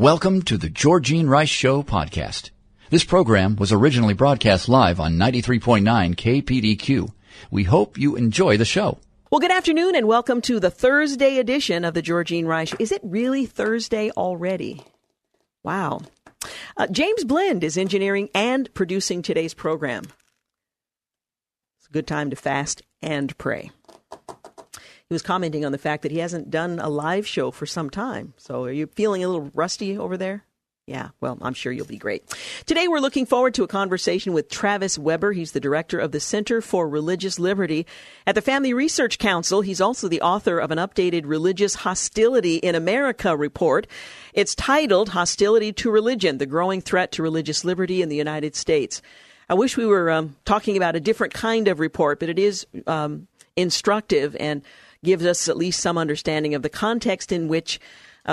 Welcome to the Georgene Rice Show podcast. This program was originally broadcast live on 93.9 KPDQ. We hope you enjoy the show. Well, good afternoon and welcome to the Thursday edition of the Georgene Rice Show. Is it really Thursday already? Wow. James Blend is engineering and producing today's program. It's a good time to fast and pray. He was commenting on the fact that he hasn't done a live show for some time. So are you feeling a little rusty over there? Yeah, well, I'm sure you'll be great. Today, we're looking forward to a conversation with Travis Weber. He's the director of the Center for Religious Liberty at the Family Research Council. He's also the author of an updated Religious Hostility in America report. It's titled Hostility to Religion: The Growing Threat to Religious Liberty in the United States. I wish we were talking about a different kind of report, but it is instructive and gives us at least some understanding of the context in which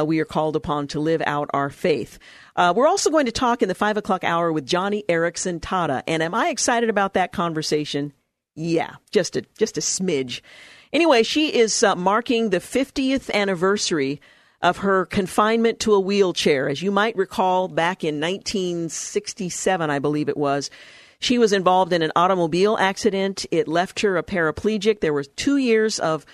we are called upon to live out our faith. We're also going to talk in the 5 o'clock hour with Johnny Eareckson Tada. And am I excited about that conversation? Yeah, just a smidge. Anyway, she is marking the 50th anniversary of her confinement to a wheelchair. As you might recall, back in 1967, I believe it was, she was involved in an automobile accident. It left her a paraplegic. There were 2 years of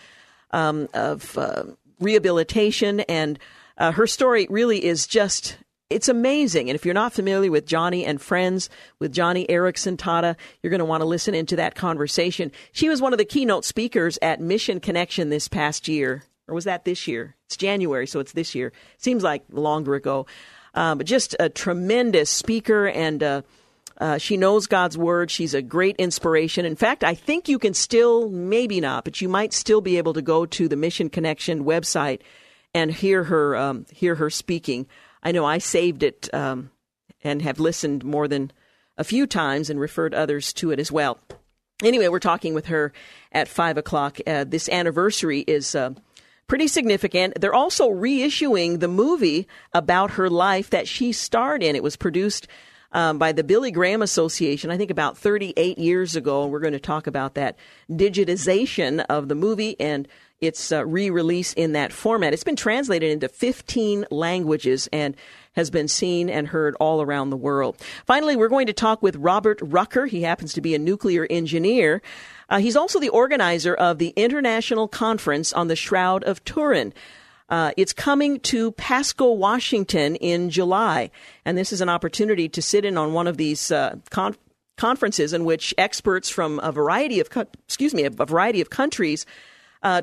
rehabilitation, and her story really is just, it's amazing. And if you're not familiar with Johnny and Friends, with Johnny Eareckson Tada, you're going to want to listen into that conversation. She was one of the keynote speakers at Mission Connection this past year. Or was that this year? It's January, so it's this year. Seems like longer ago. But just a tremendous speaker, and she knows God's word. She's a great inspiration. In fact, I think you can still, maybe not, but you might still be able to go to the Mission Connection website and hear her speaking. I know I saved it and have listened more than a few times and referred others to it as well. Anyway, we're talking with her at 5 o'clock. This anniversary is pretty significant. They're also reissuing the movie about her life that she starred in. It was produced by the Billy Graham Association, I think about 38 years ago. And we're going to talk about that digitization of the movie and its re-release in that format. It's been translated into 15 languages and has been seen and heard all around the world. Finally, we're going to talk with Robert Rucker. He happens to be a nuclear engineer. He's also the organizer of the International Conference on the Shroud of Turin. It's coming to Pasco, Washington in July. And this is an opportunity to sit in on one of these conferences in which experts from a variety of countries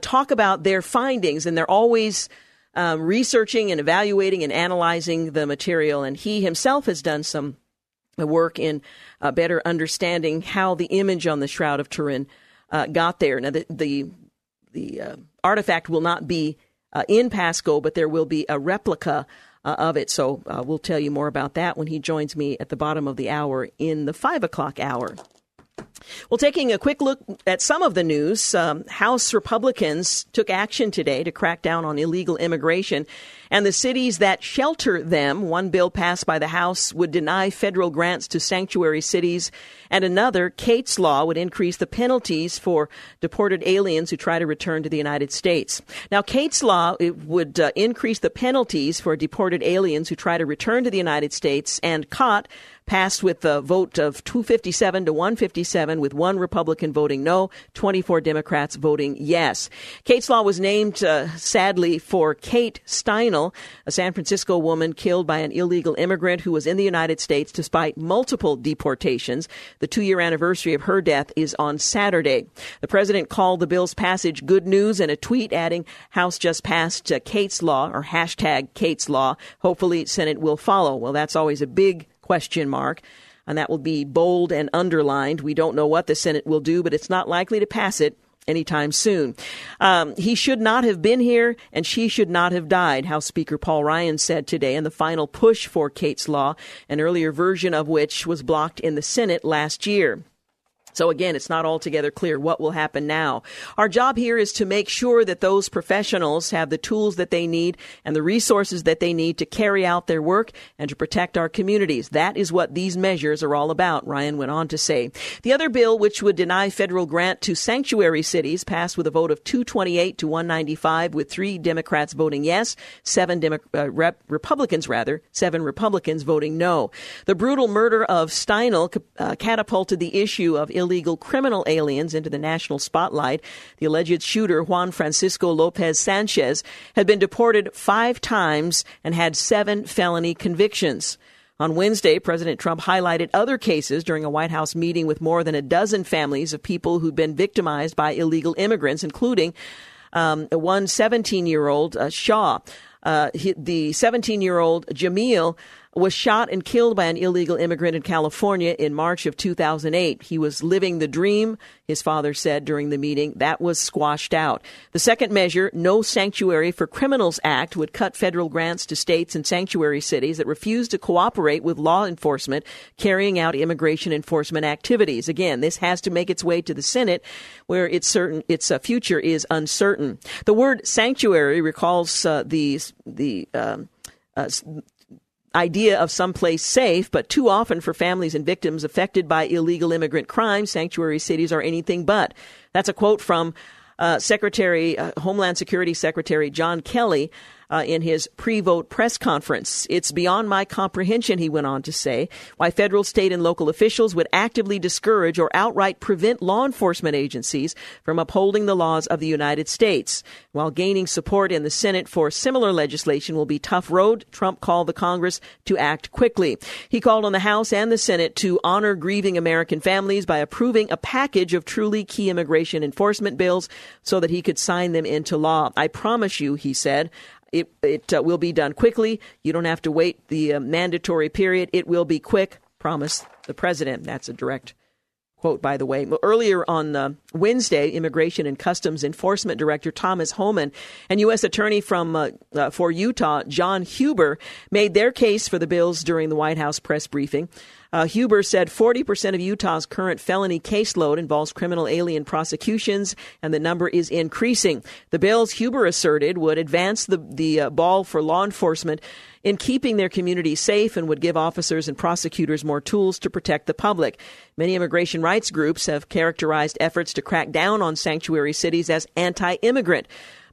talk about their findings. And they're always researching and evaluating and analyzing the material. And he himself has done some work in better understanding how the image on the Shroud of Turin got there. Now, the artifact will not be in Pasco, but there will be a replica of it. So we'll tell you more about that when he joins me at the bottom of the hour in the 5 o'clock hour. Well, taking a quick look at some of the news, House Republicans took action today to crack down on illegal immigration, and the cities that shelter them. One bill passed by the House would deny federal grants to sanctuary cities, and another, Kate's Law, would increase the penalties for deported aliens who try to return to the United States. Now, Kate's Law, it would increase the penalties for deported aliens who try to return to the United States, and caught passed with a vote of 257 to 157, with one Republican voting no, 24 Democrats voting yes. Kate's Law was named, sadly, for Kate Steinle, a San Francisco woman killed by an illegal immigrant who was in the United States despite multiple deportations. The 2-year anniversary of her death is on Saturday. The president called the bill's passage good news in a tweet, adding, "House just passed Kate's Law," or hashtag Kate's Law. Hopefully, Senate will follow. Well, that's always a big question mark, and that will be bold and underlined. We don't know what the Senate will do, but it's not likely to pass it anytime soon. He should not have been here, and she should not have died, House Speaker Paul Ryan said today in the final push for Kate's Law, an earlier version of which was blocked in the Senate last year. So again, it's not altogether clear what will happen now. Our job here is to make sure that those professionals have the tools that they need and the resources that they need to carry out their work and to protect our communities. That is what these measures are all about, Ryan went on to say. The other bill, which would deny federal grant to sanctuary cities, passed with a vote of 228 to 195, with 3 Democrats voting yes, 7 Republicans voting no. The brutal murder of Steinle catapulted the issue of illegal criminal aliens into the national spotlight. The alleged shooter, Juan Francisco Lopez Sanchez, had been deported 5 times and had 7 felony convictions. On Wednesday, President Trump highlighted other cases during a White House meeting with more than a dozen families of people who'd been victimized by illegal immigrants, including one 17-year-old, Shaw. The 17-year-old Jameel was shot and killed by an illegal immigrant in California in March of 2008. He was living the dream, his father said during the meeting. That was squashed out. The second measure, No Sanctuary for Criminals Act, would cut federal grants to states and sanctuary cities that refuse to cooperate with law enforcement carrying out immigration enforcement activities. Again, this has to make its way to the Senate, where its future is uncertain. The word sanctuary recalls the idea of someplace safe, but too often for families and victims affected by illegal immigrant crime, sanctuary cities are anything but. That's a quote from Homeland Security Secretary John Kelly in his pre-vote press conference. It's beyond my comprehension, he went on to say, why federal, state, and local officials would actively discourage or outright prevent law enforcement agencies from upholding the laws of the United States. While gaining support in the Senate for similar legislation will be a tough road, Trump called the Congress to act quickly. He called on the House and the Senate to honor grieving American families by approving a package of truly key immigration enforcement bills so that he could sign them into law. I promise you, he said, It will be done quickly. You don't have to wait the mandatory period. It will be quick, promised the president. That's a direct quote, by the way. Earlier on Wednesday, Immigration and Customs Enforcement Director Thomas Homan and U.S. Attorney for Utah, John Huber, made their case for the bills during the White House press briefing. Huber said 40% of Utah's current felony caseload involves criminal alien prosecutions, and the number is increasing. The bills, Huber asserted, would advance the ball for law enforcement in keeping their communities safe and would give officers and prosecutors more tools to protect the public. Many immigration rights groups have characterized efforts to crack down on sanctuary cities as anti-immigrant.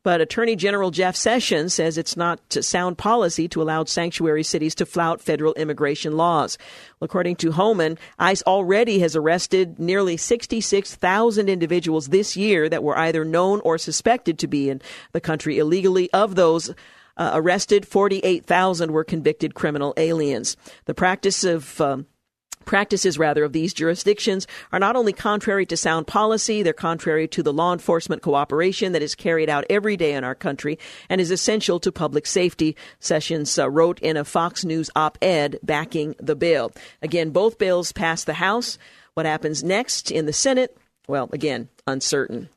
But Attorney General Jeff Sessions says it's not sound policy to allow sanctuary cities to flout federal immigration laws. According to Homan, ICE already has arrested nearly 66,000 individuals this year that were either known or suspected to be in the country illegally. Of those arrested, 48,000 were convicted criminal aliens. The practices of these jurisdictions are not only contrary to sound policy, they're contrary to the law enforcement cooperation that is carried out every day in our country and is essential to public safety, Sessions wrote in a Fox News op-ed backing the bill. Again, both bills passed the House. What happens next in the Senate? Well, again, uncertain.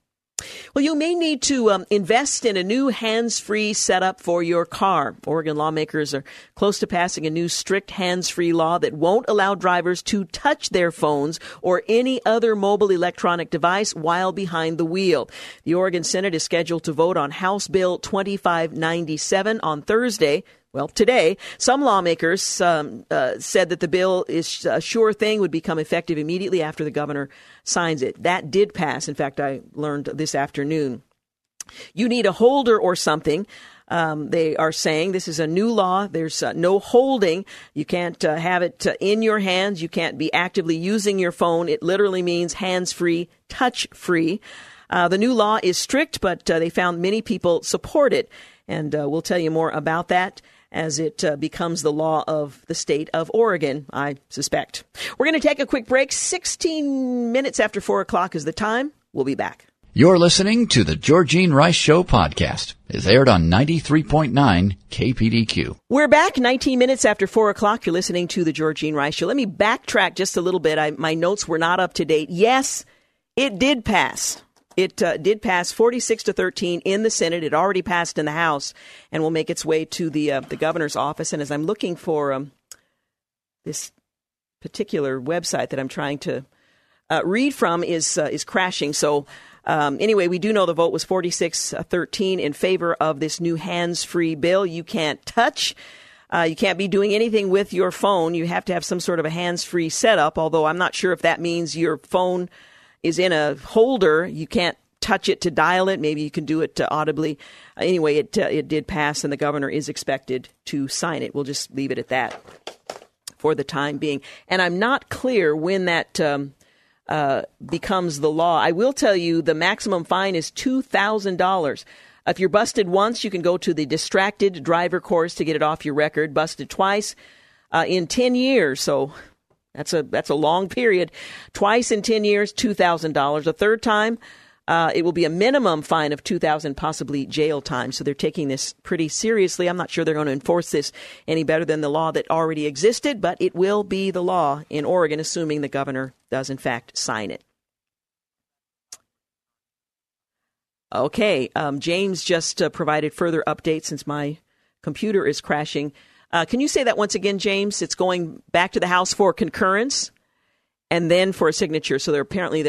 Well, you may need to invest in a new hands-free setup for your car. Oregon lawmakers are close to passing a new strict hands-free law that won't allow drivers to touch their phones or any other mobile electronic device while behind the wheel. The Oregon Senate is scheduled to vote on House Bill 2597 on Thursday. Well, today, some lawmakers said that the bill is a sure thing, would become effective immediately after the governor signs it. That did pass. In fact, I learned this afternoon. You need a holder or something. They are saying this is a new law. There's no holding. You can't have it in your hands. You can't be actively using your phone. It literally means hands-free, touch-free. The new law is strict, but they found many people support it. And we'll tell you more about that as it becomes the law of the state of Oregon, I suspect. We're going to take a quick break. 16 minutes after 4 o'clock is the time. We'll be back. You're listening to the Georgene Rice Show podcast. It's aired on 93.9 KPDQ. We're back 19 minutes after 4 o'clock. You're listening to the Georgene Rice Show. Let me backtrack just a little bit. My notes were not up to date. Yes, it did pass. It did pass 46 to 13 in the Senate. It already passed in the House and will make its way to the governor's office. And as I'm looking for this particular website that I'm trying to read from is crashing. So anyway, we do know the vote was 46-13 in favor of this new hands-free bill. You can't touch. You can't be doing anything with your phone. You have to have some sort of a hands-free setup, although I'm not sure if that means your phone is in a holder. You can't touch it to dial it. Maybe you can do it audibly. Anyway, it did pass, and the governor is expected to sign it. We'll just leave it at that for the time being. And I'm not clear when that becomes the law. I will tell you the maximum fine is $2,000. If you're busted once, you can go to the distracted driver course to get it off your record. Busted twice in 10 years. So that's a long period. Twice in 10 years, $2,000. A third time, it will be a minimum fine of $2,000, possibly jail time. So they're taking this pretty seriously. I'm not sure they're going to enforce this any better than the law that already existed, but it will be the law in Oregon, assuming the governor does, in fact, sign it. Okay, James just provided further updates since my computer is crashing. Can you say that once again, James? It's going back to the House for concurrence and then for a signature. So there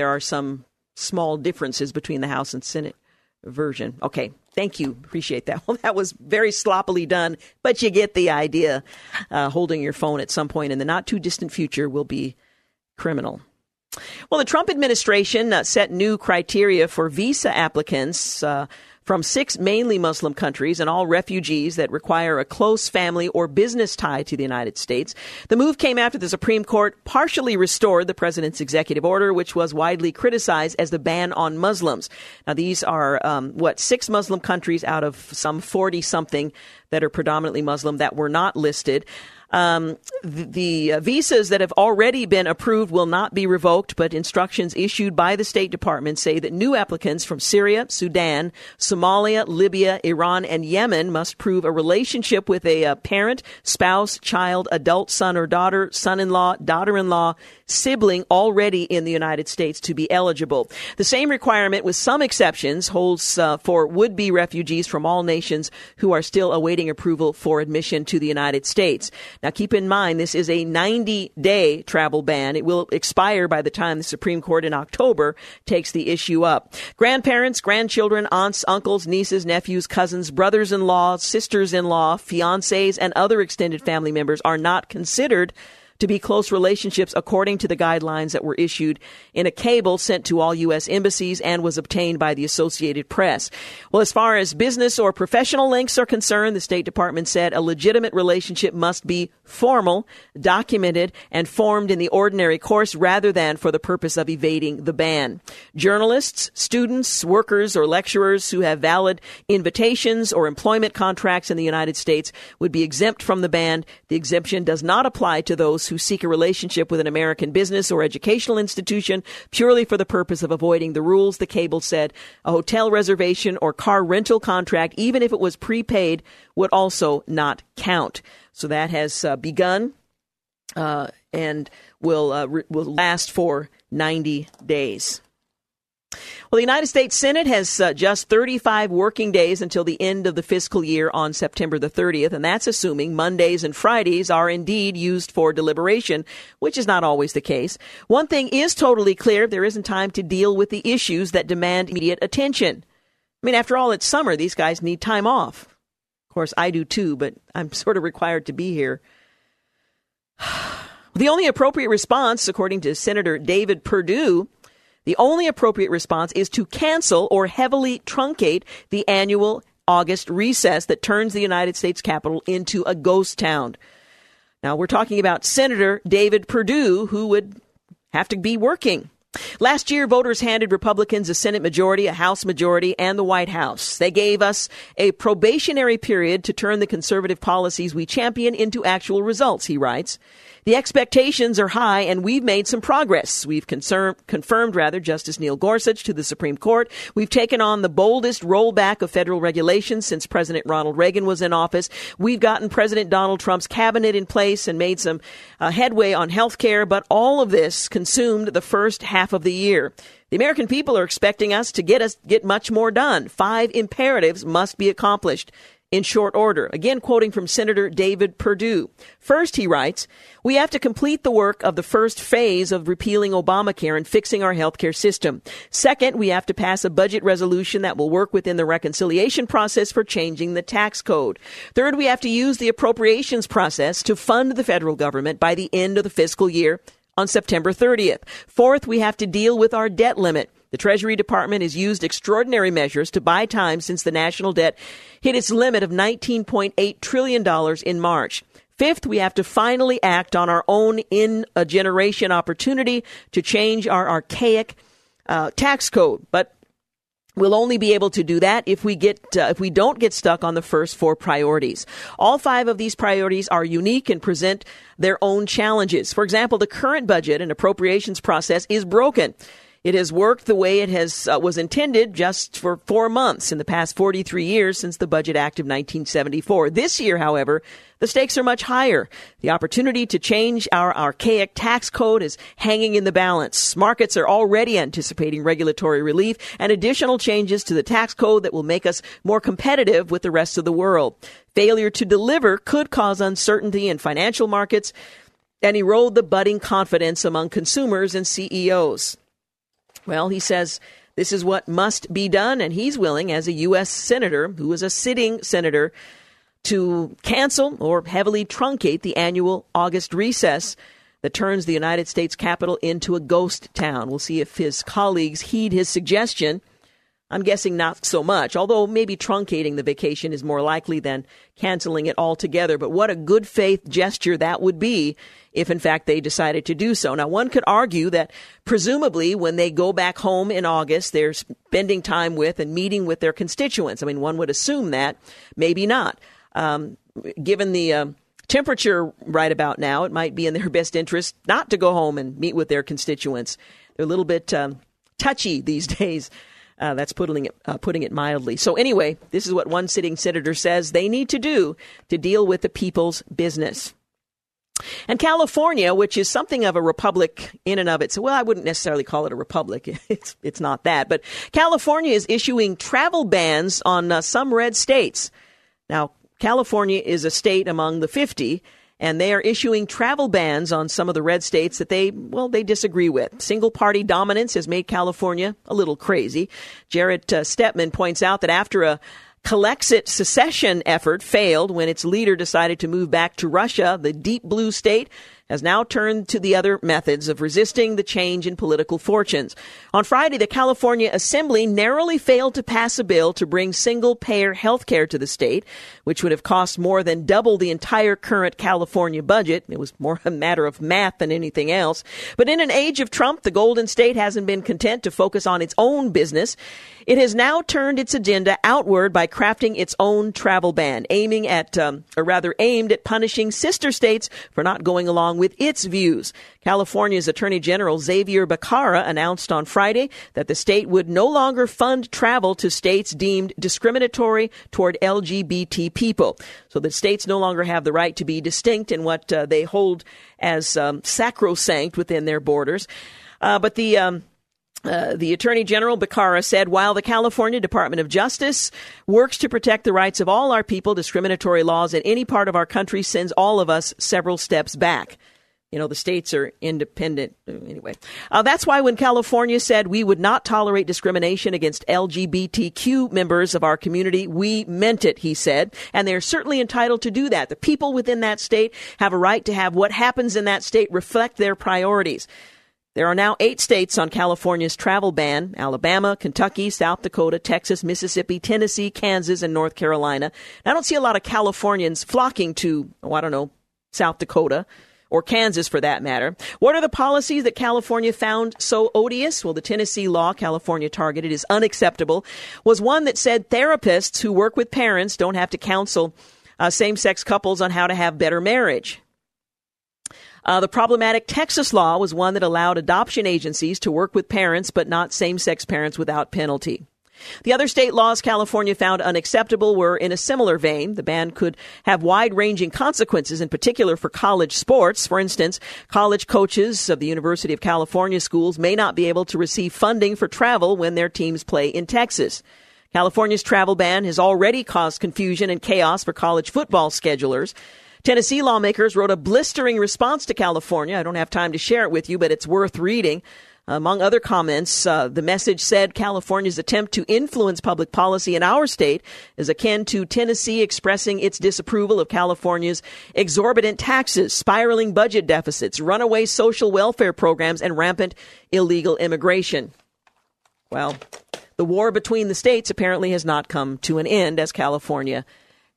are some small differences between the House and Senate version. Okay, thank you. Appreciate that. Well, that was very sloppily done, but you get the idea. Holding your phone at some point in the not too distant future will be criminal. Well, the Trump administration set new criteria for visa applicants from 6 mainly Muslim countries and all refugees that require a close family or business tie to the United States. The move came after the Supreme Court partially restored the president's executive order, which was widely criticized as the ban on Muslims. Now, these are, 6 Muslim countries out of some 40-something that are predominantly Muslim that were not listed. The visas that have already been approved will not be revoked, but instructions issued by the State Department say that new applicants from Syria, Sudan, Somalia, Libya, Iran, and Yemen must prove a relationship with a parent, spouse, child, adult son or daughter, son-in-law, daughter-in-law, sibling already in the United States to be eligible. The same requirement, with some exceptions, holds for would-be refugees from all nations who are still awaiting approval for admission to the United States. Now, keep in mind, this is a 90-day travel ban. It will expire by the time the Supreme Court in October takes the issue up. Grandparents, grandchildren, aunts, uncles, nieces, nephews, cousins, brothers-in-law, sisters-in-law, fiancés, and other extended family members are not considered to be close relationships according to the guidelines that were issued in a cable sent to all U.S. embassies and was obtained by the Associated Press. Well, as far as business or professional links are concerned, the State Department said a legitimate relationship must be formal, documented, and formed in the ordinary course rather than for the purpose of evading the ban. Journalists, students, workers, or lecturers who have valid invitations or employment contracts in the United States would be exempt from the ban. The exemption does not apply to those who seek a relationship with an American business or educational institution purely for the purpose of avoiding the rules, the cable said. A hotel reservation or car rental contract, even if it was prepaid, would also not count. So that has begun and will last for 90 days. Well, the United States Senate has just 35 working days until the end of the fiscal year on September the 30th, and that's assuming Mondays and Fridays are indeed used for deliberation, which is not always the case. One thing is totally clear: there isn't time to deal with the issues that demand immediate attention. I mean, after all, it's summer. These guys need time off. Of course, I do too, but I'm sort of required to be here. The only appropriate response, according to Senator David Perdue, the only appropriate response is to cancel or heavily truncate the annual August recess that turns the United States Capitol into a ghost town. Now, we're talking about Senator David Perdue, who would have to be working. Last year, voters handed Republicans a Senate majority, a House majority, and the White House. They gave us a probationary period to turn the conservative policies we champion into actual results, he writes. The expectations are high, and we've made some progress. We've confirmed Justice Neil Gorsuch to the Supreme Court. We've taken on the boldest rollback of federal regulations since President Ronald Reagan was in office. We've gotten President Donald Trump's cabinet in place and made some headway on health care, but all of this consumed the first half of the year. The American people are expecting us to get much more done. 5 imperatives must be accomplished. in short order. Again, quoting from Senator David Perdue. First, he writes, we have to complete the work of the first phase of repealing Obamacare and fixing our health care system. Second, we have to pass a budget resolution that will work within the reconciliation process for changing the tax code. Third, we have to use the appropriations process to fund the federal government by the end of the fiscal year on September 30th. Fourth, we have to deal with our debt limit. The Treasury Department has used extraordinary measures to buy time since the national debt hit its limit of $19.8 trillion in March. Fifth, we have to finally act on our own in-a-generation opportunity to change our archaic tax code. But we'll only be able to do that if we don't get stuck on the first four priorities. All five of these priorities are unique and present their own challenges. For example, the current budget and appropriations process is broken. It has worked the way it was intended just for 4 months in the past 43 years since the Budget Act of 1974. This year, however, the stakes are much higher. The opportunity to change our archaic tax code is hanging in the balance. Markets are already anticipating regulatory relief and additional changes to the tax code that will make us more competitive with the rest of the world. Failure to deliver could cause uncertainty in financial markets and erode the budding confidence among consumers and CEOs. Well, he says this is what must be done, and he's willing, as a U.S. senator, who is a sitting senator, to cancel or heavily truncate the annual August recess that turns the United States Capitol into a ghost town. We'll see if his colleagues heed his suggestion. I'm guessing not so much, although maybe truncating the vacation is more likely than canceling it altogether. But what a good faith gesture that would be if, in fact, they decided to do so. Now, one could argue that presumably when they go back home in August, they're spending time with and meeting with their constituents. I mean, one would assume that. Maybe not. Given the temperature right about now, it might be in their best interest not to go home and meet with their constituents. They're a little bit touchy these days. That's putting it mildly. So anyway, this is what one sitting senator says they need to do to deal with the people's business. And California, which is something of a republic in and of itself, well, I wouldn't necessarily call it a republic. It's not that. But California is issuing travel bans on some red states. Now, California is a state among the 50, and they are issuing travel bans on some of the red states that they disagree with. Single-party dominance has made California a little crazy. Jarrett Stepman points out that after a Calexit secession effort failed when its leader decided to move back to Russia, the deep blue state has now turned to the other methods of resisting the change in political fortunes. On Friday, the California Assembly narrowly failed to pass a bill to bring single-payer health care to the state, which would have cost more than double the entire current California budget. It was more a matter of math than anything else. But in an age of Trump, the Golden State hasn't been content to focus on its own business. It has now turned its agenda outward by crafting its own travel ban, aimed at punishing sister states for not going along with its views. California's Attorney General Xavier Becerra announced on Friday that the state would no longer fund travel to states deemed discriminatory toward LGBT people. So the states no longer have the right to be distinct in what they hold as sacrosanct within their borders. The Attorney General Becerra said, while the California Department of Justice works to protect the rights of all our people, discriminatory laws in any part of our country sends all of us several steps back. You know, the states are independent. Anyway, that's why when California said we would not tolerate discrimination against LGBTQ members of our community, we meant it, he said. And they're certainly entitled to do that. The people within that state have a right to have what happens in that state reflect their priorities. There are now 8 states on California's travel ban: Alabama, Kentucky, South Dakota, Texas, Mississippi, Tennessee, Kansas, and North Carolina. And I don't see a lot of Californians flocking to, South Dakota or Kansas for that matter. What are the policies that California found so odious? Well, the Tennessee law California targeted is unacceptable, was one that said therapists who work with parents don't have to counsel same-sex couples on how to have better marriage. The problematic Texas law was one that allowed adoption agencies to work with parents, but not same-sex parents, without penalty. The other state laws California found unacceptable were in a similar vein. The ban could have wide-ranging consequences, in particular for college sports. For instance, college coaches of the University of California schools may not be able to receive funding for travel when their teams play in Texas. California's travel ban has already caused confusion and chaos for college football schedulers. Tennessee lawmakers wrote a blistering response to California. I don't have time to share it with you, but it's worth reading. Among other comments, the message said California's attempt to influence public policy in our state is akin to Tennessee expressing its disapproval of California's exorbitant taxes, spiraling budget deficits, runaway social welfare programs, and rampant illegal immigration. Well, the war between the states apparently has not come to an end, as California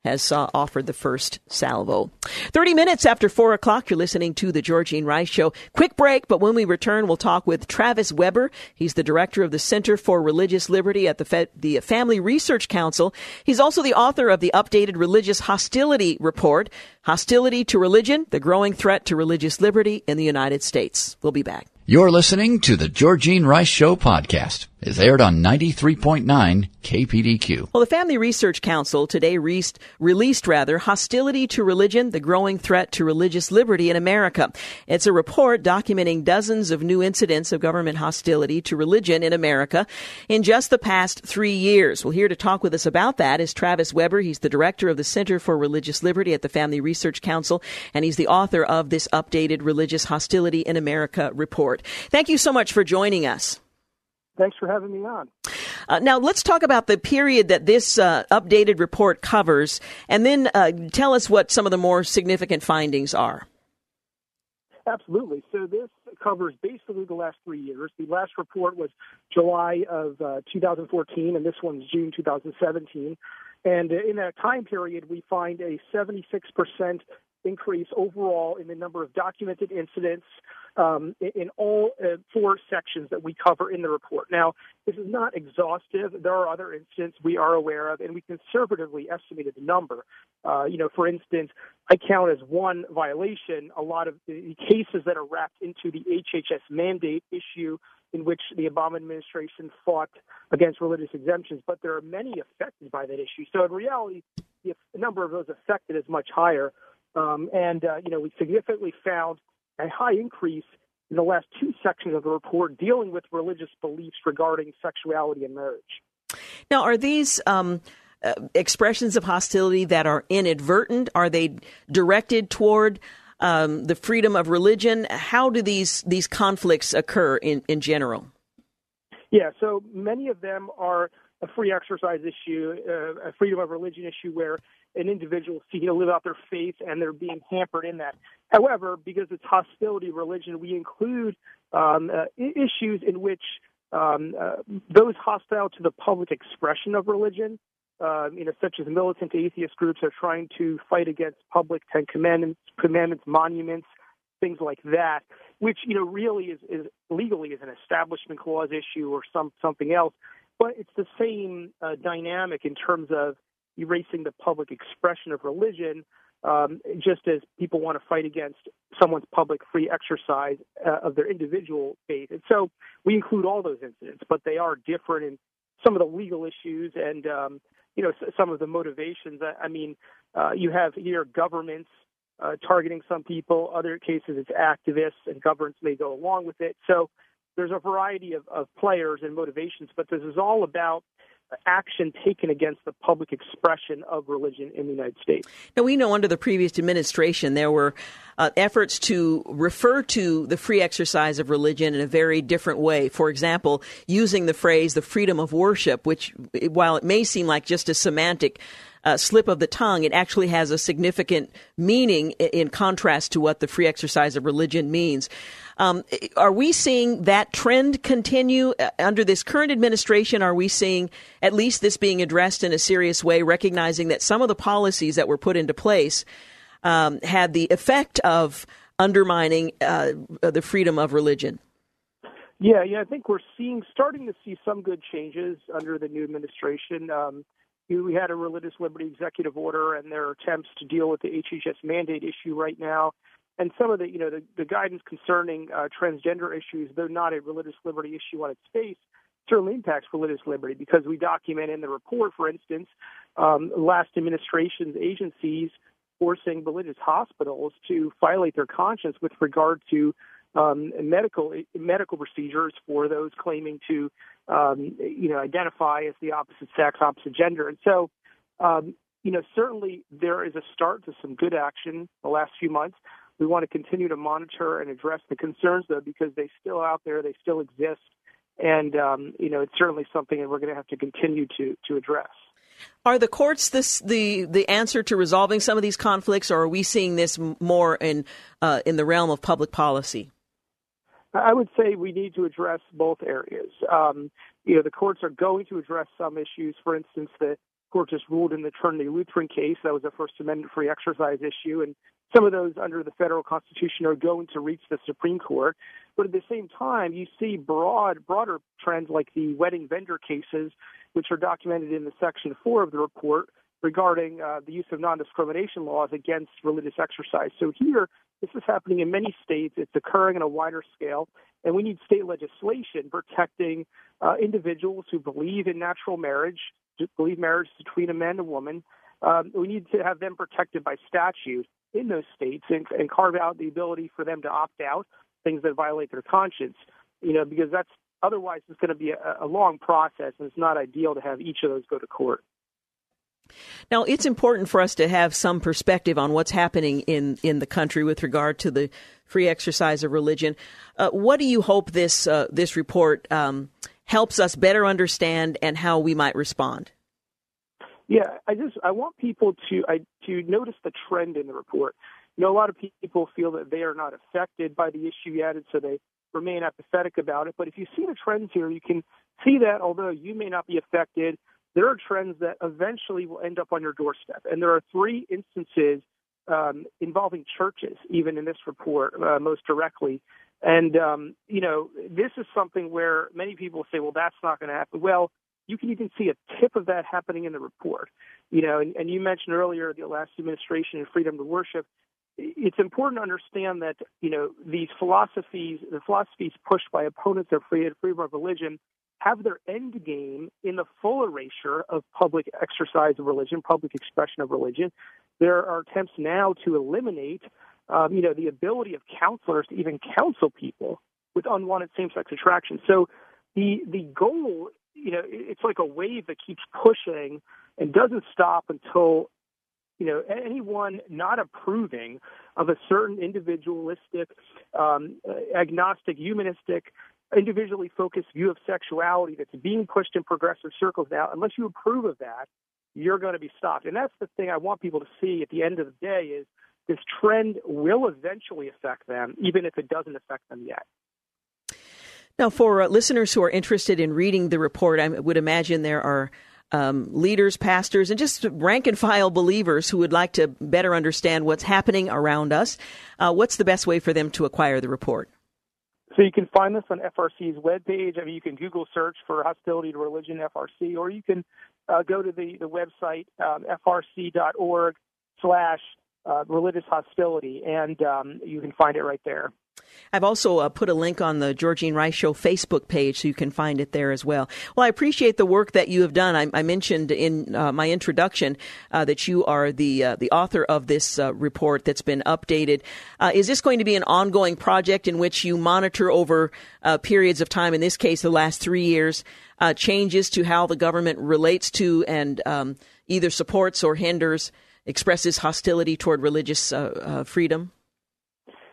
has offered the first salvo. 30 minutes after 4 o'clock, you're listening to The Georgene Rice Show. Quick break, but when we return, we'll talk with Travis Weber. He's the director of the Center for Religious Liberty at the Family Research Council. He's also the author of the updated Religious Hostility Report, Hostility to Religion: The Growing Threat to Religious Liberty in the United States. We'll be back. You're listening to The Georgene Rice Show podcast. It's aired on 93.9 KPDQ. Well, the Family Research Council today released Hostility to Religion: The Growing Threat to Religious Liberty in America. It's a report documenting dozens of new incidents of government hostility to religion in America in just the past 3 years. Well, here to talk with us about that is Travis Weber. He's the director of the Center for Religious Liberty at the Family Research Council, and he's the author of this updated Religious Hostility in America report. Thank you so much for joining us. Thanks for having me on. Now, let's talk about the period that this updated report covers, and then tell us what some of the more significant findings are. Absolutely. So this covers basically the last 3 years. The last report was July of 2014, and this one's June 2017. And in that time period, we find a 76% increase overall in the number of documented incidents in all four sections that we cover in the report. Now, this is not exhaustive. There are other incidents we are aware of, and we conservatively estimated the number. For instance, I count as one violation a lot of the cases that are wrapped into the HHS mandate issue in which the Obama administration fought against religious exemptions, but there are many affected by that issue. So in reality, the number of those affected is much higher. We significantly found a high increase in the last two sections of the report dealing with religious beliefs regarding sexuality and marriage. Now, are these expressions of hostility that are inadvertent? Are they directed toward the freedom of religion? How do these conflicts occur in general? Yeah, so many of them are a free exercise issue, a freedom of religion issue where an individual seeking to live out their faith, and they're being hampered in that. However, because it's hostility religion, we include issues in which those hostile to the public expression of religion, such as militant atheist groups are trying to fight against public Ten Commandments monuments, things like that, which really is legally is an Establishment Clause issue or something else. But it's the same dynamic in terms of erasing the public expression of religion, just as people want to fight against someone's public free exercise of their individual faith. And so we include all those incidents, but they are different in some of the legal issues and, some of the motivations. You have here governments targeting some people. Other cases, it's activists, and governments may go along with it. So there's a variety of players and motivations, but this is all about action taken against the public expression of religion in the United States. Now, we know under the previous administration there were efforts to refer to the free exercise of religion in a very different way. For example, using the phrase the freedom of worship, which, while it may seem like just a semantic slip of the tongue, it actually has a significant meaning in contrast to what the free exercise of religion means. Are we seeing that trend continue under this current administration? Are we seeing at least this being addressed in a serious way, recognizing that some of the policies that were put into place had the effect of undermining the freedom of religion? Yeah, I think we're starting to see some good changes under the new administration. We had a Religious Liberty Executive Order, and there are attempts to deal with the HHS mandate issue right now. And some of the guidance concerning transgender issues, though not a religious liberty issue on its face, certainly impacts religious liberty, because we document in the report, for instance, last administration's agencies forcing religious hospitals to violate their conscience with regard to medical procedures for those claiming to, identify as the opposite sex, opposite gender. And so, certainly there is a start to some good action the last few months. We want to continue to monitor and address the concerns, though, because they're still out there, they still exist. And, it's certainly something that we're going to have to continue to address. Are the courts the answer to resolving some of these conflicts, or are we seeing this more in the realm of public policy? I would say we need to address both areas. The courts are going to address some issues. For instance, the court just ruled in the Trinity Lutheran case. That was a First Amendment free exercise issue. And some of those under the federal constitution are going to reach the Supreme Court. But at the same time, you see broader trends like the wedding vendor cases, which are documented in the Section 4 of the report regarding the use of non-discrimination laws against religious exercise. So here, this is happening in many states. It's occurring on a wider scale, and we need state legislation protecting individuals who believe in natural marriage, believe marriage is between a man and a woman. We need to have them protected by statute in those states and carve out the ability for them to opt out, things that violate their conscience, because that's otherwise it's going to be a long process, and it's not ideal to have each of those go to court. Now, it's important for us to have some perspective on what's happening in the country with regard to the free exercise of religion. What do you hope this report helps us better understand and how we might respond? Yeah, I want people to notice the trend in the report. A lot of people feel that they are not affected by the issue yet, and so they remain apathetic about it. But if you see the trends here, you can see that although you may not be affected, there are trends that eventually will end up on your doorstep. And there are three instances involving churches, even in this report, most directly. And, this is something where many people say, well, that's not going to happen. Well, you can even see a tip of that happening in the report. And you mentioned earlier the last administration and freedom to worship. It's important to understand that, these philosophies, the philosophies pushed by opponents of freedom of religion have their end game in the full erasure of public exercise of religion, public expression of religion. There are attempts now to eliminate, the ability of counselors to even counsel people with unwanted same-sex attraction. So the goal, it's like a wave that keeps pushing and doesn't stop until anyone not approving of a certain individualistic, agnostic, humanistic, individually focused view of sexuality that's being pushed in progressive circles now, unless you approve of that, you're going to be stopped. And that's the thing I want people to see at the end of the day is this trend will eventually affect them, even if it doesn't affect them yet. Now, for listeners who are interested in reading the report, I would imagine there are leaders, pastors, and just rank and file believers who would like to better understand what's happening around us. What's the best way for them to acquire the report? So you can find this on FRC's webpage. You can Google search for Hostility to Religion FRC, or you can go to the website, frc.org/religious hostility, and you can find it right there. I've also put a link on the Georgene Rice Show Facebook page, so you can find it there as well. Well, I appreciate the work that you have done. I mentioned in my introduction that you are the author of this report that's been updated. Is this going to be an ongoing project in which you monitor over periods of time, in this case, the last 3 years, changes to how the government relates to and either supports or hinders, expresses hostility toward religious freedom?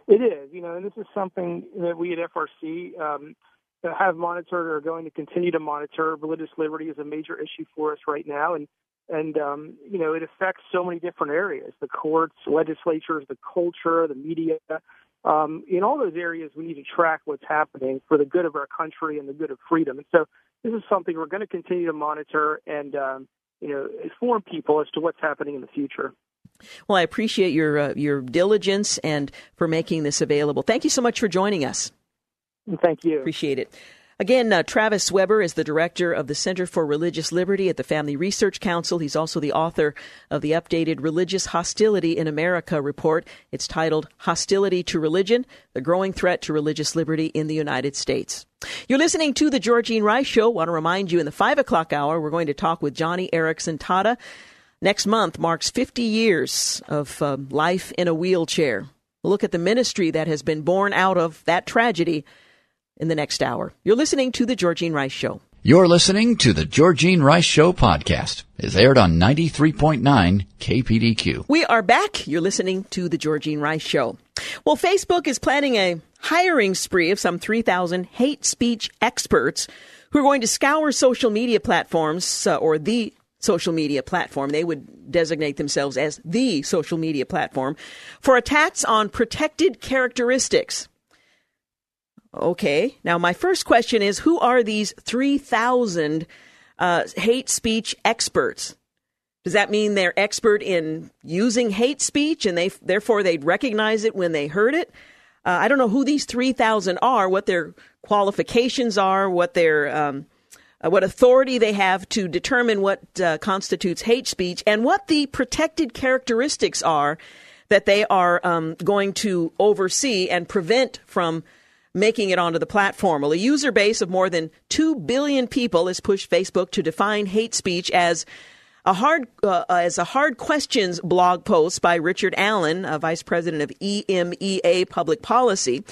It is, and this is something that we at FRC have monitored or are going to continue to monitor. Religious liberty is a major issue for us right now, and it affects so many different areas, the courts, legislatures, the culture, the media. In all those areas, we need to track what's happening for the good of our country and the good of freedom. And so this is something we're going to continue to monitor and, inform people as to what's happening in the future. Well, I appreciate your diligence and for making this available. Thank you so much for joining us. Thank you. Appreciate it. Again, Travis Weber is the director of the Center for Religious Liberty at the Family Research Council. He's also the author of the updated Religious Hostility in America report. It's titled Hostility to Religion: The Growing Threat to Religious Liberty in the United States. You're listening to The Georgene Rice Show. I want to remind you, in the 5 o'clock hour, we're going to talk with Johnny Eareckson Tada. Next month marks 50 years of life in a wheelchair. look at the ministry that has been born out of that tragedy in the next hour. You're listening to The Georgene Rice Show. You're listening to The Georgene Rice Show podcast. It's aired on 93.9 KPDQ. We are back. You're listening to The Georgene Rice Show. Well, Facebook is planning a hiring spree of some 3,000 hate speech experts who are going to scour social media platforms or the social media platform. They would designate themselves as the social media platform for attacks on protected characteristics. Okay, now my first question is, who are these 3,000 hate speech experts? Does that mean they're expert in using hate speech and therefore they'd recognize it when they heard it? I don't know who these 3,000 are, what their qualifications are, what their what authority they have to determine what constitutes hate speech and what the protected characteristics are that they are going to oversee and prevent from making it onto the platform. Well, a user base of more than 2 billion people has pushed Facebook to define hate speech as a hard questions blog post by Richard Allen, vice president of EMEA Public Policy.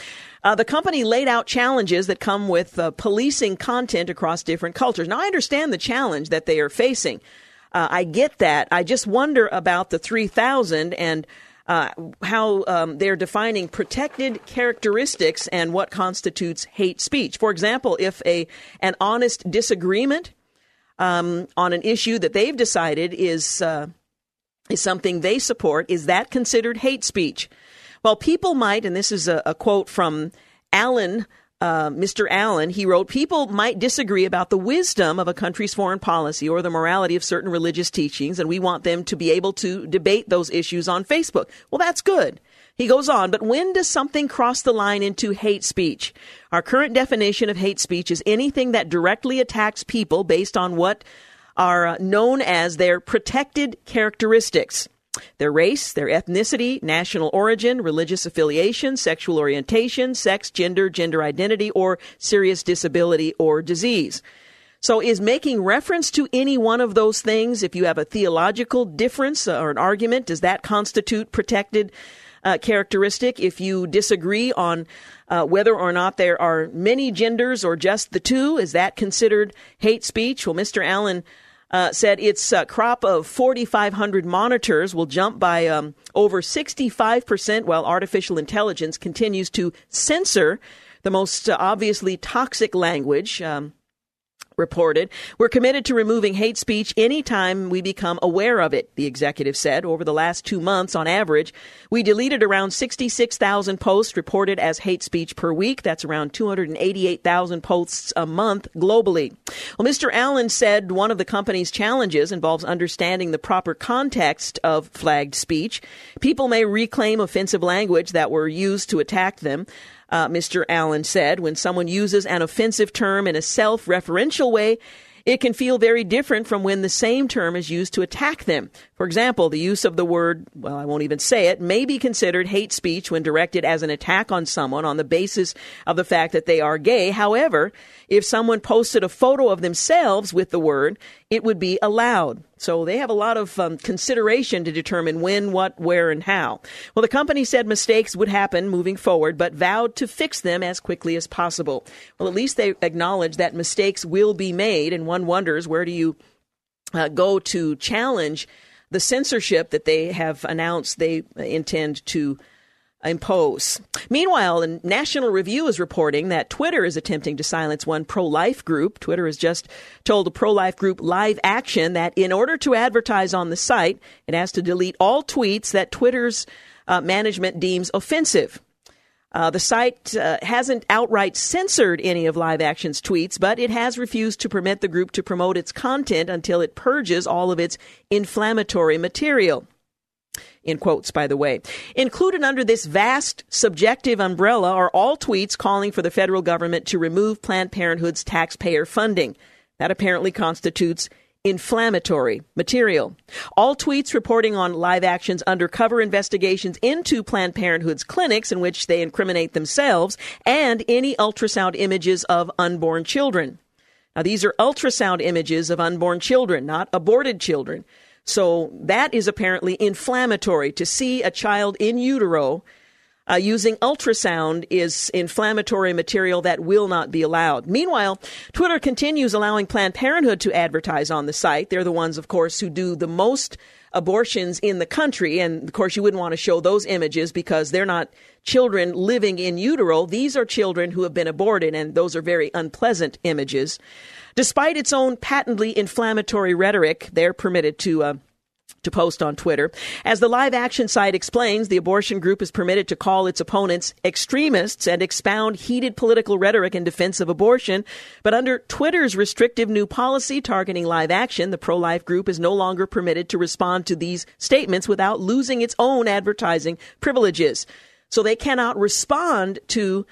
The company laid out challenges that come with policing content across different cultures. Now, I understand the challenge that they are facing. I get that. I just wonder about the 3,000 and how they're defining protected characteristics and what constitutes hate speech. For example, if an honest disagreement on an issue that they've decided is something they support, is that considered hate speech? Well, people might, and this is a quote from Allen, Mr. Allen, he wrote, people might disagree about the wisdom of a country's foreign policy or the morality of certain religious teachings, and we want them to be able to debate those issues on Facebook. Well, that's good. He goes on, but when does something cross the line into hate speech? Our current definition of hate speech is anything that directly attacks people based on what are known as their protected characteristics. Their race, their ethnicity, national origin, religious affiliation, sexual orientation, sex, gender, gender identity, or serious disability or disease. So is making reference to any one of those things, if you have a theological difference or an argument, does that constitute protected characteristic? If you disagree on whether or not there are many genders or just the two, is that considered hate speech? Well, Mr. Allen said its crop of 4,500 monitors will jump by over 65% while artificial intelligence continues to censor the most obviously toxic language reported. We're committed to removing hate speech anytime we become aware of it, the executive said. Over the last 2 months, on average, we deleted around 66,000 posts reported as hate speech per week. That's around 288,000 posts a month globally. Well, Mr. Allen said one of the company's challenges involves understanding the proper context of flagged speech. People may reclaim offensive language that were used to attack them. Mr. Allen said, when someone uses an offensive term in a self-referential way, it can feel very different from when the same term is used to attack them. For example, the use of the word, well, I won't even say it, may be considered hate speech when directed as an attack on someone on the basis of the fact that they are gay. However, if someone posted a photo of themselves with the word, it would be allowed. So they have a lot of consideration to determine when, what, where, and how. Well, the company said mistakes would happen moving forward, but vowed to fix them as quickly as possible. Well, at least they acknowledge that mistakes will be made, and one wonders, where do you go to challenge the censorship that they have announced they intend to impose? Meanwhile, the National Review is reporting that Twitter is attempting to silence one pro-life group. Twitter has just told a pro-life group, Live Action, that in order to advertise on the site, it has to delete all tweets that Twitter's management deems offensive. The site hasn't outright censored any of Live Action's tweets, but it has refused to permit the group to promote its content until it purges all of its inflammatory material. In quotes, by the way. Included under this vast subjective umbrella are all tweets calling for the federal government to remove Planned Parenthood's taxpayer funding. That apparently constitutes inflammatory material. All tweets reporting on Live Action's undercover investigations into Planned Parenthood's clinics in which they incriminate themselves, and any ultrasound images of unborn children. Now, these are ultrasound images of unborn children, not aborted children. So that is apparently inflammatory, to see a child in utero using ultrasound is inflammatory material that will not be allowed. Meanwhile, Twitter continues allowing Planned Parenthood to advertise on the site. They're the ones, of course, who do the most abortions in the country. And of course, you wouldn't want to show those images because they're not children living in utero. These are children who have been aborted, and those are very unpleasant images. Despite its own patently inflammatory rhetoric, they're permitted to post on Twitter. As the Live Action site explains, the abortion group is permitted to call its opponents extremists and expound heated political rhetoric in defense of abortion. But under Twitter's restrictive new policy targeting Live Action, the pro-life group is no longer permitted to respond to these statements without losing its own advertising privileges. So they cannot respond to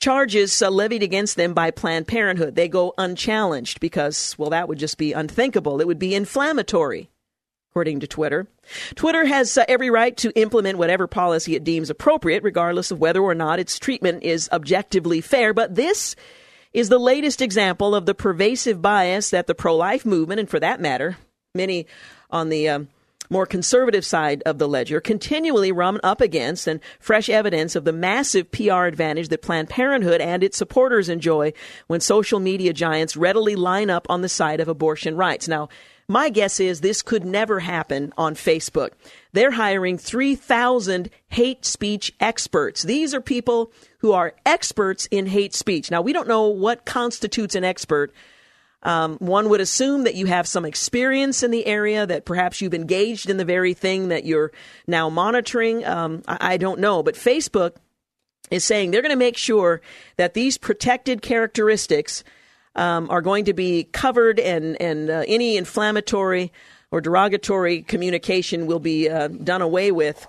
charges levied against them by Planned Parenthood. They go unchallenged because, well, that would just be unthinkable. It would be inflammatory. According to Twitter, Twitter has every right to implement whatever policy it deems appropriate, regardless of whether or not its treatment is objectively fair. But this is the latest example of the pervasive bias that the pro-life movement, and for that matter, many on the more conservative side of the ledger, continually run up against, and fresh evidence of the massive PR advantage that Planned Parenthood and its supporters enjoy when social media giants readily line up on the side of abortion rights. Now, my guess is this could never happen on Facebook. They're hiring 3,000 hate speech experts. These are people who are experts in hate speech. Now, we don't know what constitutes an expert. One would assume that you have some experience in the area, that perhaps you've engaged in the very thing that you're now monitoring. I don't know. But Facebook is saying they're going to make sure that these protected characteristics are going to be covered, and any inflammatory or derogatory communication will be done away with.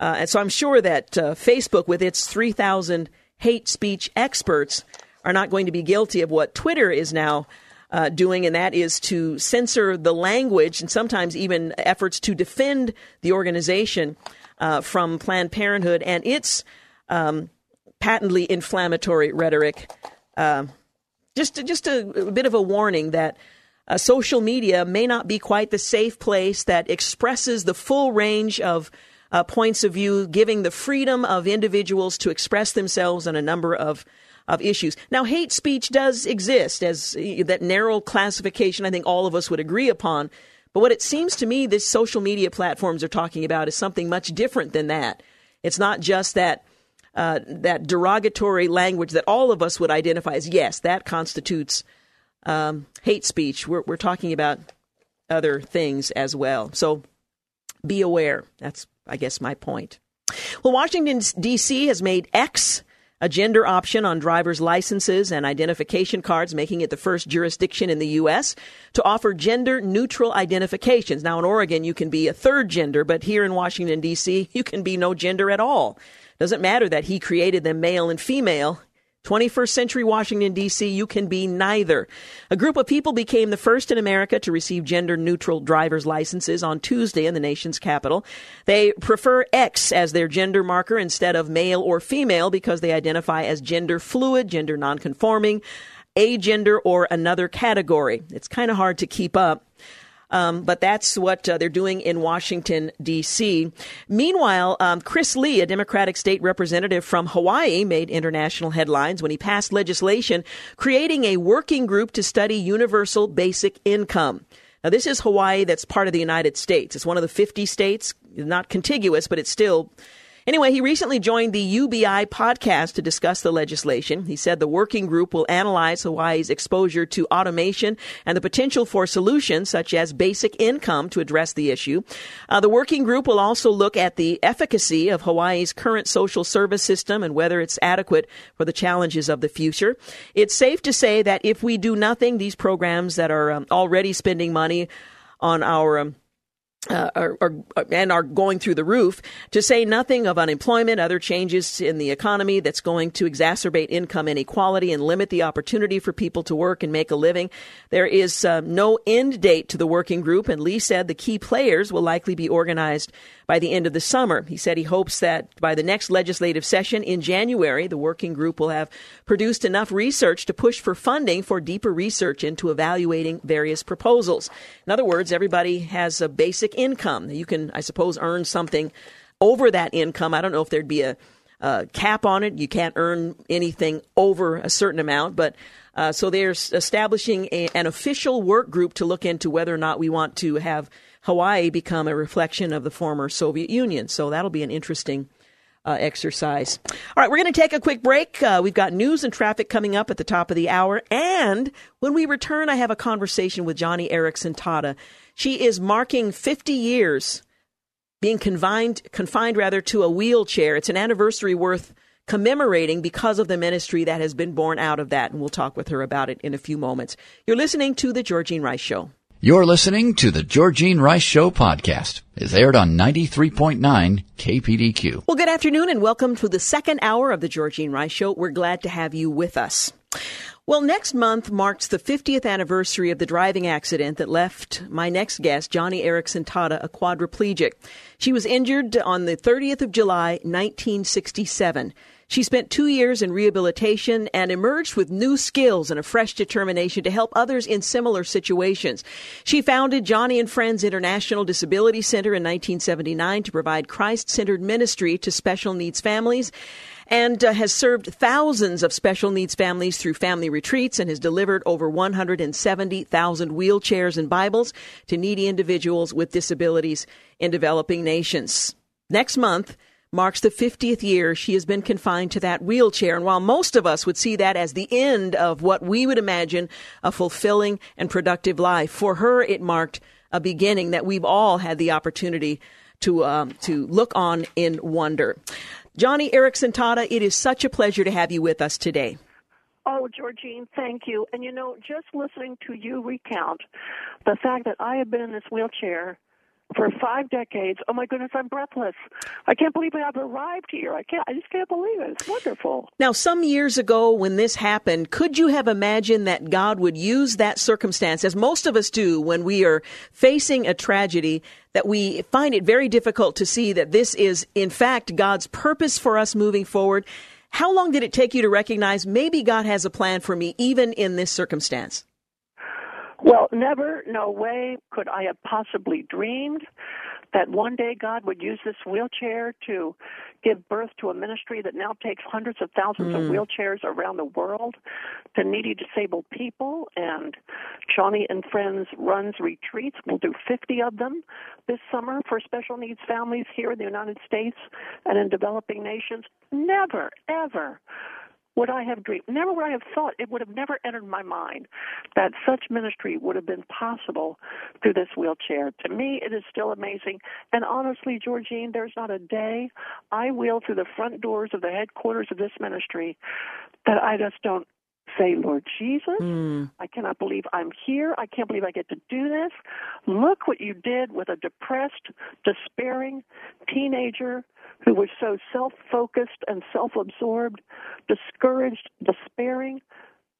And so I'm sure that Facebook, with its 3,000 hate speech experts, are not going to be guilty of what Twitter is now doing, and that is to censor the language and sometimes even efforts to defend the organization from Planned Parenthood and its patently inflammatory rhetoric. Just a bit of a warning that social media may not be quite the safe place that expresses the full range of points of view, giving the freedom of individuals to express themselves on a number of issues. Now, hate speech does exist as that narrow classification I think all of us would agree upon. But what it seems to me this social media platforms are talking about is something much different than that. It's not just that that derogatory language that all of us would identify as, yes, that constitutes hate speech. We're talking about other things as well. So be aware. That's, I guess, my point. Well, Washington, D.C. has made X a gender option on driver's licenses and identification cards, making it the first jurisdiction in the U.S. to offer gender-neutral identifications. Now, in Oregon, you can be a third gender, but here in Washington, D.C., you can be no gender at all. Doesn't matter that he created them male and female. 21st century Washington, D.C., you can be neither. A group of people became the first in America to receive gender-neutral driver's licenses on Tuesday in the nation's capital. They prefer X as their gender marker instead of male or female because they identify as gender fluid, gender nonconforming, agender, or another category. It's kind of hard to keep up. But that's what they're doing in Washington, D.C. Meanwhile, Chris Lee, a Democratic state representative from Hawaii, made international headlines when he passed legislation creating a working group to study universal basic income. Now, this is Hawaii that's part of the United States. It's one of the 50 states, not contiguous, but it's still. Anyway, he recently joined the UBI podcast to discuss the legislation. He said the working group will analyze Hawaii's exposure to automation and the potential for solutions such as basic income to address the issue. The working group will also look at the efficacy of Hawaii's current social service system and whether it's adequate for the challenges of the future. It's safe to say that if we do nothing, these programs that are already spending money on our and are going through the roof, to say nothing of unemployment, other changes in the economy that's going to exacerbate income inequality and limit the opportunity for people to work and make a living. There is no end date to the working group, and Lee said the key players will likely be organized by the end of the summer. He said he hopes that by the next legislative session in January, the working group will have produced enough research to push for funding for deeper research into evaluating various proposals. In other words, everybody has a basic income. You can, I suppose, earn something over that income. I don't know if there'd be a cap on it. You can't earn anything over a certain amount. But so they're establishing an official work group to look into whether or not we want to have Hawaii become a reflection of the former Soviet Union. So that'll be an interesting exercise. All right, we're going to take a quick break. We've got news and traffic coming up at the top of the hour. And when we return, I have a conversation with Johnny Eareckson Tada. She is marking 50 years being confined to a wheelchair. It's an anniversary worth commemorating because of the ministry that has been born out of that. And we'll talk with her about it in a few moments. You're listening to The Georgene Rice Show. You're listening to the Georgene Rice Show podcast. It's aired on 93.9 KPDQ. Well, good afternoon and welcome to the second hour of the Georgene Rice Show. We're glad to have you with us. Well, next month marks the 50th anniversary of the driving accident that left my next guest, Johnny Eareckson Tada, a quadriplegic. She was injured on the 30th of July, 1967. She spent 2 years in rehabilitation and emerged with new skills and a fresh determination to help others in similar situations. She founded Johnny and Friends International Disability Center in 1979 to provide Christ-centered ministry to special needs families, and has served thousands of special needs families through family retreats and has delivered over 170,000 wheelchairs and Bibles to needy individuals with disabilities in developing nations. Next month marks the 50th year she has been confined to that wheelchair. And while most of us would see that as the end of what we would imagine a fulfilling and productive life, for her it marked a beginning that we've all had the opportunity to look on in wonder. Johnny Eareckson Tada, it is such a pleasure to have you with us today. Oh, Georgene, thank you. And, you know, just listening to you recount the fact that I have been in this wheelchair for 5 decades. Oh my goodness, I'm breathless. I can't believe I've arrived here. I just can't believe it. It's wonderful. Now, some years ago when this happened, could you have imagined that God would use that circumstance, as most of us do when we are facing a tragedy, that we find it very difficult to see that this is, in fact, God's purpose for us moving forward? How long did it take you to recognize maybe God has a plan for me even in this circumstance? Well, never, no way could I have possibly dreamed that one day God would use this wheelchair to give birth to a ministry that now takes hundreds of thousands of wheelchairs around the world to needy disabled people. And Johnny and Friends runs retreats. We'll do 50 of them this summer for special needs families here in the United States and in developing nations. Never, ever would I have dreamed, never would I have thought, it would have never entered my mind that such ministry would have been possible through this wheelchair. To me, it is still amazing. And honestly, Georgene, there's not a day I wheel through the front doors of the headquarters of this ministry that I just don't say, Lord Jesus, I cannot believe I'm here. I can't believe I get to do this. Look what you did with a depressed, despairing teenager who was so self-focused and self-absorbed, discouraged, despairing.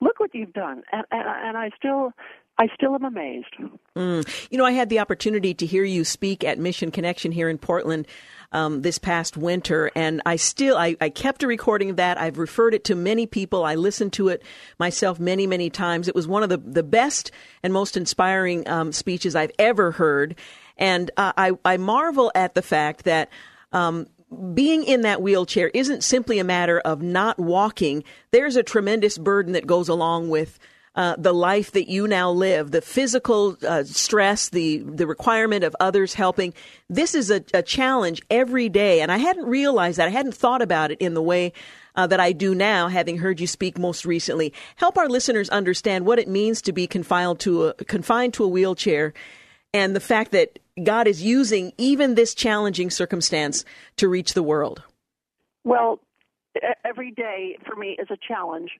Look what you've done. And I still am amazed. You know, I had the opportunity to hear you speak at Mission Connection here in Portland this past winter, and I kept a recording of that. I've referred it to many people. I listened to it myself many, many times. It was one of the best and most inspiring speeches I've ever heard. And I marvel at the fact that being in that wheelchair isn't simply a matter of not walking. There's a tremendous burden that goes along with the life that you now live, the physical stress, the requirement of others helping. This is a challenge every day. And I hadn't realized that. I hadn't thought about it in the way that I do now, having heard you speak most recently. Help our listeners understand what it means to be confined to a wheelchair, and the fact that God is using even this challenging circumstance to reach the world. Well, every day for me is a challenge.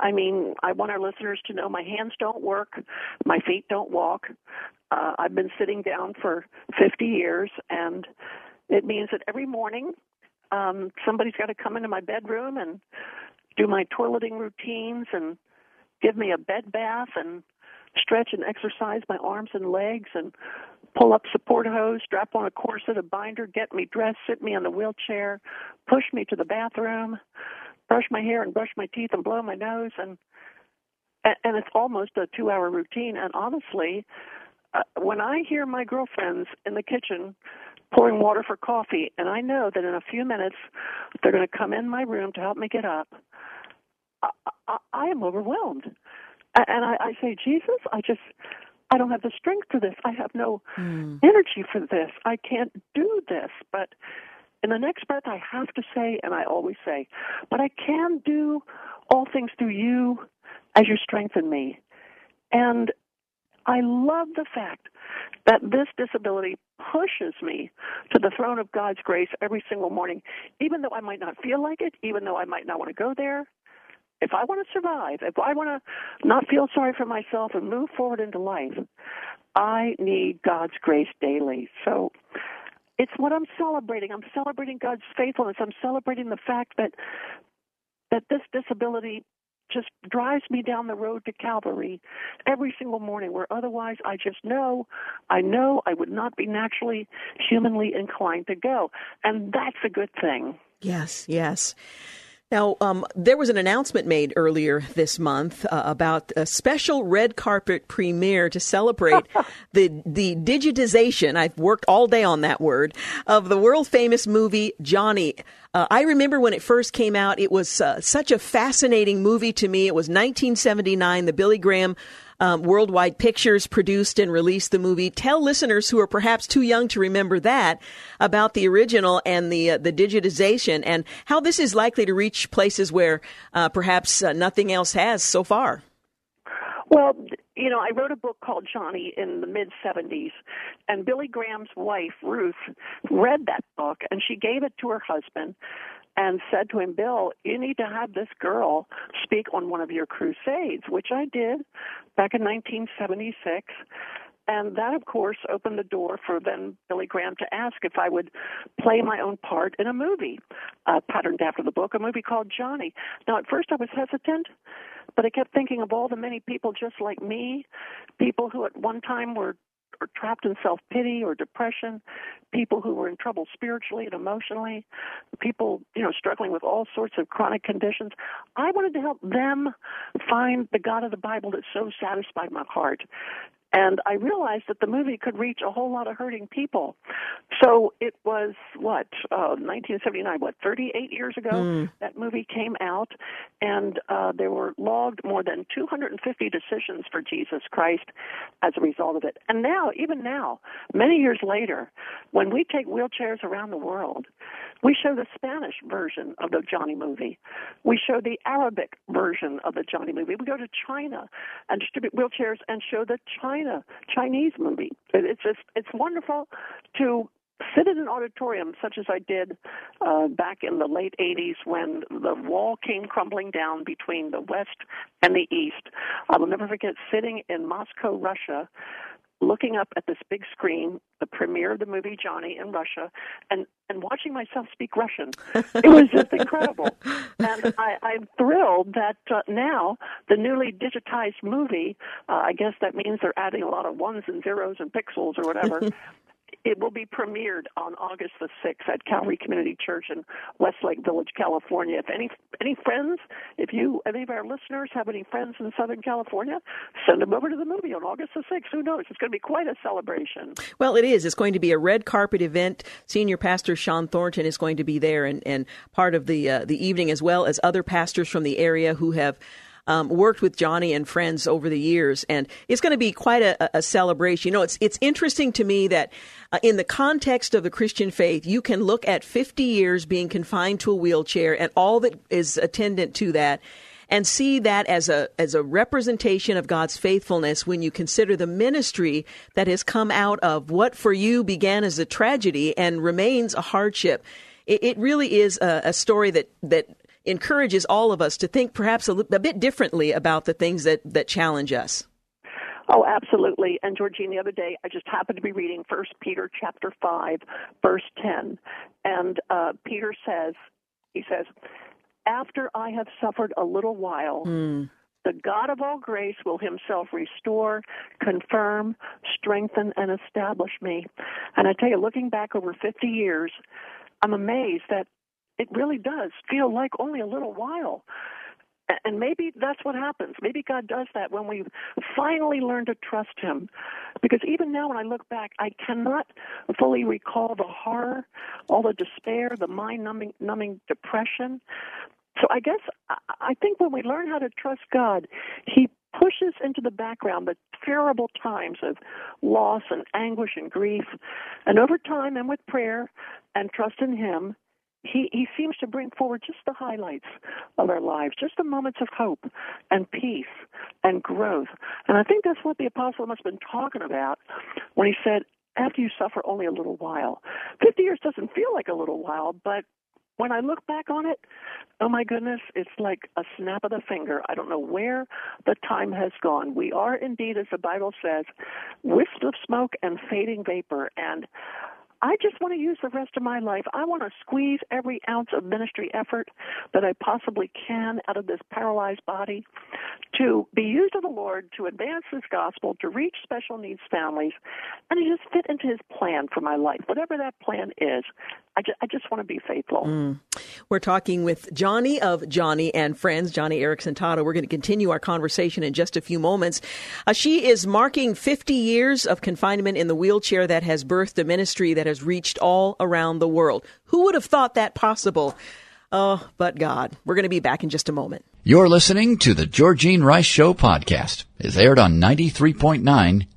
I mean, I want our listeners to know my hands don't work, my feet don't walk. I've been sitting down for 50 years, and it means that every morning somebody's got to come into my bedroom and do my toileting routines and give me a bed bath and stretch and exercise my arms and legs and pull up support hose, strap on a corset, a binder, get me dressed, sit me in the wheelchair, push me to the bathroom, brush my hair and brush my teeth and blow my nose, and it's almost a 2-hour routine. And honestly, when I hear my girlfriends in the kitchen pouring water for coffee, and I know that in a few minutes they're going to come in my room to help me get up, I am overwhelmed. And I say, Jesus, I don't have the strength for this. I have no energy for this. I can't do this. But in the next breath, I have to say, and I always say, but I can do all things through you as you strengthen me. And I love the fact that this disability pushes me to the throne of God's grace every single morning, even though I might not feel like it, even though I might not want to go there. If I want to survive, if I want to not feel sorry for myself and move forward into life, I need God's grace daily. So it's what I'm celebrating. I'm celebrating God's faithfulness. I'm celebrating the fact that this disability just drives me down the road to Calvary every single morning, where otherwise I just know I would not be naturally, humanly inclined to go. And that's a good thing. Yes, yes. Now, there was an announcement made earlier this month about a special red carpet premiere to celebrate the digitization, I've worked all day on that word, of the world-famous movie Johnny. I remember when it first came out, it was such a fascinating movie to me. It was 1979, the Billy Graham Worldwide Pictures produced and released the movie. Tell listeners who are perhaps too young to remember that about the original and the digitization and how this is likely to reach places where perhaps nothing else has so far. Well, you know, I wrote a book called Johnny in the mid-'70s, and Billy Graham's wife, Ruth, read that book, and she gave it to her husband and said to him, Bill, you need to have this girl speak on one of your crusades, which I did back in 1976. And that, of course, opened the door for then Billy Graham to ask if I would play my own part in a movie, patterned after the book, a movie called Johnny. Now, at first I was hesitant, but I kept thinking of all the many people just like me, people who at one time were or trapped in self-pity or depression, people who were in trouble spiritually and emotionally, people, you know, struggling with all sorts of chronic conditions. I wanted to help them find the God of the Bible that so satisfied my heart. And I realized that the movie could reach a whole lot of hurting people. So it was, 1979, 38 years ago, that movie came out, and there were logged more than 250 decisions for Jesus Christ as a result of it. And now, even now, many years later, when we take wheelchairs around the world, we show the Spanish version of the Johnny movie. We show the Arabic version of the Johnny movie. We go to China and distribute wheelchairs and show the Chinese movie. It's wonderful to sit in an auditorium such as I did back in the late 80s when the wall came crumbling down between the West and the East. I will never forget sitting in Moscow, Russia, looking up at this big screen, the premiere of the movie Johnny in Russia, and watching myself speak Russian. It was just incredible. And I'm thrilled that now the newly digitized movie, I guess that means they're adding a lot of ones and zeros and pixels or whatever, it will be premiered on August the 6th at Calvary Community Church in Westlake Village, California. If any friends, if any of our listeners have any friends in Southern California, send them over to the movie on August the 6th. Who knows? It's going to be quite a celebration. Well, it is. It's going to be a red carpet event. Senior Pastor Sean Thornton is going to be there and part of the evening, as well as other pastors from the area who have worked with Johnny and Friends over the years, and it's going to be quite a celebration. You know, it's interesting to me that in the context of the Christian faith, you can look at 50 years being confined to a wheelchair and all that is attendant to that, and see that as a representation of God's faithfulness when you consider the ministry that has come out of what for you began as a tragedy and remains a hardship. It really is a story that encourages all of us to think perhaps a bit differently about the things that challenge us. Oh, absolutely. And Georgene, the other day, I just happened to be reading 1 Peter chapter 5, verse 10. And Peter says, after I have suffered a little while, the God of all grace will himself restore, confirm, strengthen, and establish me. And I tell you, looking back over 50 years, I'm amazed that it really does feel like only a little while. And maybe that's what happens. Maybe God does that when we finally learn to trust him. Because even now when I look back, I cannot fully recall the horror, all the despair, the mind-numbing depression. So I guess I think when we learn how to trust God, he pushes into the background the terrible times of loss and anguish and grief. And over time and with prayer and trust in him, He seems to bring forward just the highlights of our lives, just the moments of hope and peace and growth. And I think that's what the apostle must have been talking about when he said, after you suffer only a little while. 50 years doesn't feel like a little while, but when I look back on it, oh my goodness, it's like a snap of the finger. I don't know where the time has gone. We are indeed, as the Bible says, wisps of smoke and fading vapor, and I just want to use the rest of my life. I want to squeeze every ounce of ministry effort that I possibly can out of this paralyzed body to be used of the Lord, to advance his gospel, to reach special needs families, and to just fit into his plan for my life. Whatever that plan is, I just want to be faithful. We're talking with Johnny of Johnny and Friends, Johnny Eareckson Tada. We're going to continue our conversation in just a few moments. She is marking 50 years of confinement in the wheelchair that has birthed a ministry that has reached all around the world. Who would have thought that possible? Oh, but God. We're going to be back in just a moment. You're listening to the Georgene Rice Show podcast. It's aired on 93.9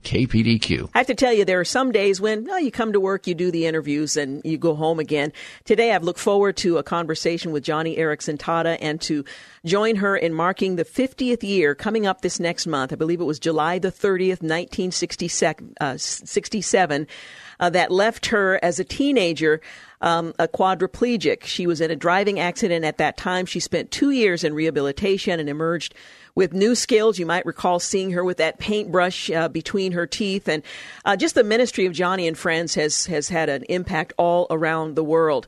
KPDQ. I have to tell you, there are some days when you come to work, you do the interviews, and you go home again. Today, I've looked forward to a conversation with Johnny Eareckson Tada and to join her in marking the 50th year coming up this next month. I believe it was July the 30th, 1967, that left her as a teenager a quadriplegic. She was in a driving accident at that time. She spent 2 years in rehabilitation and emerged with new skills. You might recall seeing her with that paintbrush between her teeth. And just the ministry of Johnny and Friends has had an impact all around the world.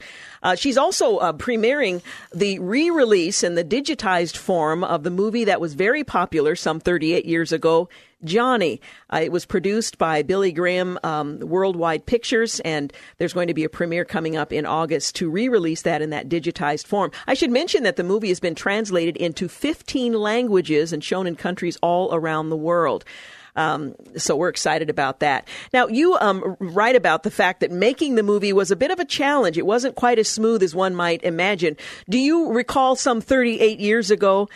She's also premiering the re-release in the digitized form of the movie that was very popular some 38 years ago, Johnny. It was produced by Billy Graham, Worldwide Pictures, and there's going to be a premiere coming up in August to re-release that in that digitized form. I should mention that the movie has been translated into 15 languages and shown in countries all around the world. So we're excited about that. Now, you write about the fact that making the movie was a bit of a challenge. It wasn't quite as smooth as one might imagine. Do you recall some 38 years ago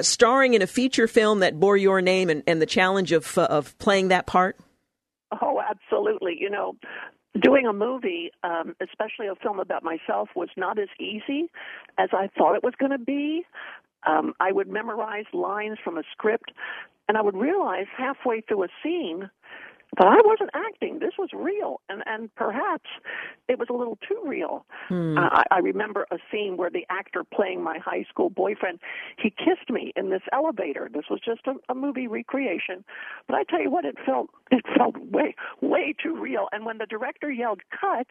starring in a feature film that bore your name and the challenge of playing that part? Oh, absolutely. You know, doing a movie, especially a film about myself, was not as easy as I thought it was going to be. I would memorize lines from a script, and I would realize halfway through a scene that I wasn't acting. This was real, and perhaps it was a little too real. I remember a scene where the actor playing my high school boyfriend, he kissed me in this elevator. This was just a movie recreation. But I tell you what, it felt way too real. And when the director yelled, "Cut,"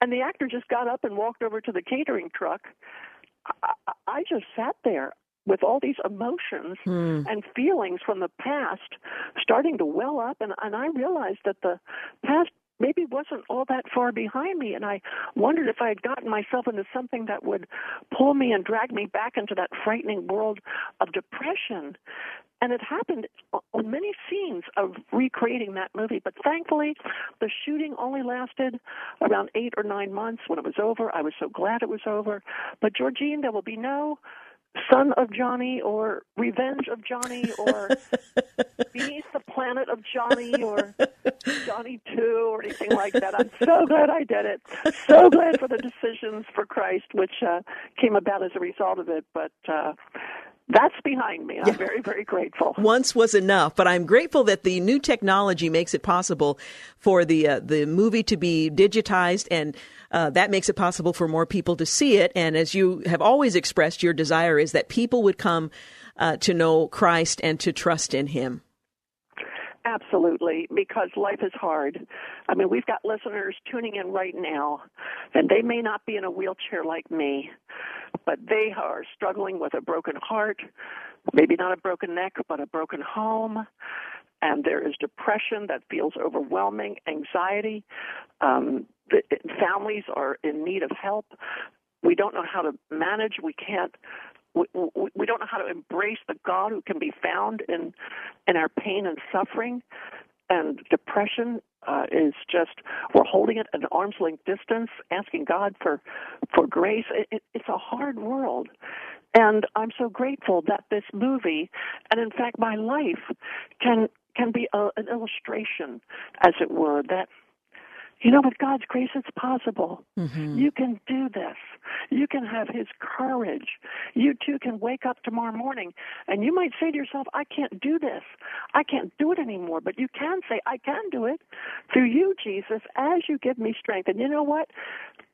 and the actor just got up and walked over to the catering truck, I just sat there with all these emotions and feelings from the past starting to well up, and I realized that the past maybe wasn't all that far behind me, and I wondered if I had gotten myself into something that would pull me and drag me back into that frightening world of depression. And it happened on many scenes of recreating that movie. But thankfully, the shooting only lasted around 8 or 9 months. When it was over, I was so glad it was over. But, Georgene, there will be no Son of Johnny or Revenge of Johnny or Beneath the Planet of Johnny or Johnny 2 or anything like that. I'm so glad I did it. So glad for the decisions for Christ, which came about as a result of it. But that's behind me. I'm very, very grateful. Once was enough, but I'm grateful that the new technology makes it possible for the movie to be digitized, and that makes it possible for more people to see it. And as you have always expressed, your desire is that people would come to know Christ and to trust in him. Absolutely, because life is hard. I mean, we've got listeners tuning in right now, and they may not be in a wheelchair like me, but they are struggling with a broken heart, maybe not a broken neck, but a broken home. And there is depression that feels overwhelming, anxiety. Families are in need of help. We don't know how to manage. We can't We don't know how to embrace the God who can be found in our pain and suffering and depression. Is just we're holding it at an arm's length distance, asking God for grace. It's a hard world, and I'm so grateful that this movie, and in fact my life, can be an illustration, as it were, that, you know, with God's grace, it's possible. Mm-hmm. You can do this. You can have His courage. You, too, can wake up tomorrow morning, and you might say to yourself, I can't do this. I can't do it anymore. But you can say, I can do it through you, Jesus, as you give me strength. And you know what?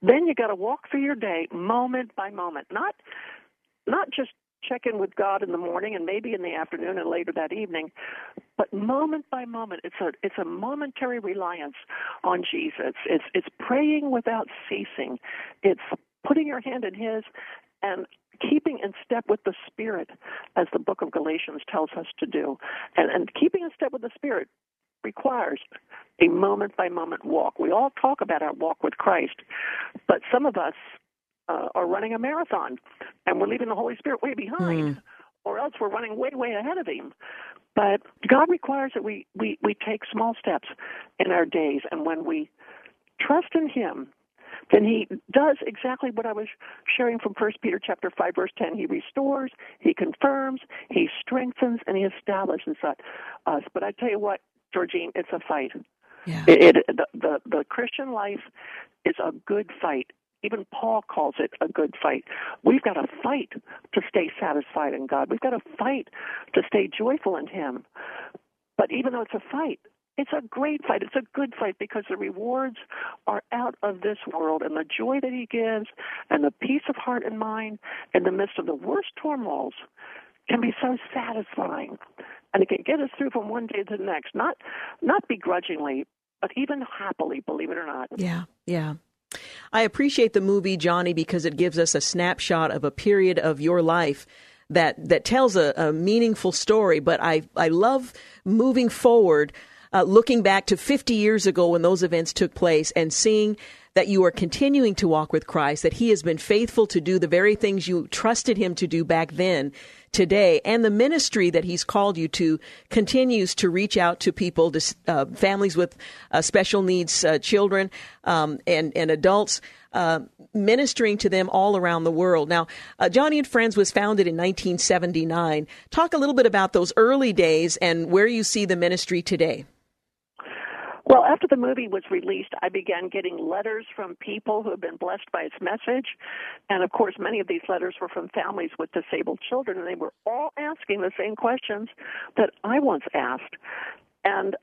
Then you got to walk through your day moment by moment, not just check in with God in the morning and maybe in the afternoon and later that evening, but moment by moment. It's a momentary reliance on Jesus. It's praying without ceasing. It's putting your hand in His and keeping in step with the Spirit, as the book of Galatians tells us to do. And keeping in step with the Spirit requires a moment by moment walk. We all talk about our walk with Christ, but some of us are running a marathon, and we're leaving the Holy Spirit way behind, or else we're running way, way ahead of Him. But God requires that we take small steps in our days, and when we trust in Him, then He does exactly what I was sharing from 1 Peter chapter 5, verse 10. He restores, He confirms, He strengthens, and He establishes us. But I tell you what, Georgene, it's a fight. Yeah. The Christian life is a good fight. Even Paul calls it a good fight. We've got to fight to stay satisfied in God. We've got to fight to stay joyful in Him. But even though it's a fight, it's a great fight. It's a good fight because the rewards are out of this world, and the joy that He gives and the peace of heart and mind in the midst of the worst turmoils can be so satisfying. And it can get us through from one day to the next, not begrudgingly, but even happily, believe it or not. Yeah, yeah. I appreciate the movie, Johnny, because it gives us a snapshot of a period of your life that tells a meaningful story. But I love moving forward, looking back to 50 years ago when those events took place and seeing that you are continuing to walk with Christ, that He has been faithful to do the very things you trusted Him to do back then, today. And the ministry that He's called you to continues to reach out to people, to families with special needs, children, and adults, ministering to them all around the world. Now, Johnny and Friends was founded in 1979. Talk a little bit about those early days and where you see the ministry today. Well, after the movie was released, I began getting letters from people who have been blessed by its message. And, of course, many of these letters were from families with disabled children, and they were all asking the same questions that I once asked. And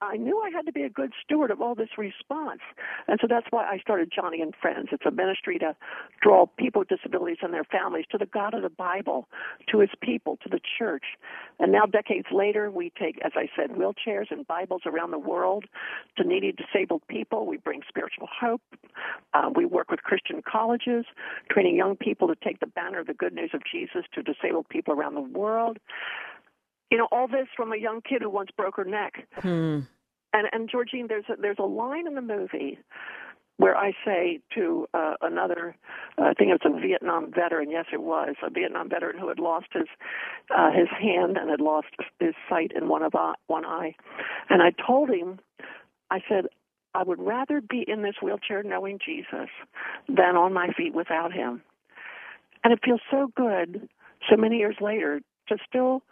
I knew I had to be a good steward of all this response. And so that's why I started Johnny and Friends. It's a ministry to draw people with disabilities and their families to the God of the Bible, to His people, to the church. And now, decades later, we take, as I said, wheelchairs and Bibles around the world to needy disabled people. We bring spiritual hope. We work with Christian colleges, training young people to take the banner of the good news of Jesus to disabled people around the world. You know, all this from a young kid who once broke her neck. Hmm. And Georgene, there's a line in the movie where I say to another, I think it was a Vietnam veteran. Yes, it was a Vietnam veteran who had lost his hand and had lost his sight in one eye. And I told him, I said, I would rather be in this wheelchair knowing Jesus than on my feet without Him. And it feels so good, so many years later, to still.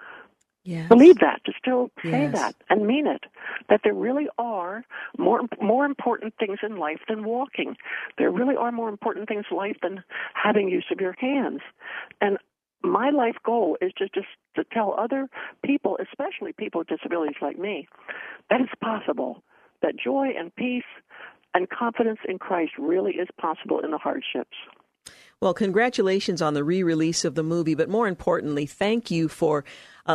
Yes. Believe that, to still say yes. That and mean it, that there really are more important things in life than walking. There really are more important things in life than having use of your hands. And my life goal is just to tell other people, especially people with disabilities like me, that it's possible, that joy and peace and confidence in Christ really is possible in the hardships. Well, congratulations on the re-release of the movie, but more importantly, thank you for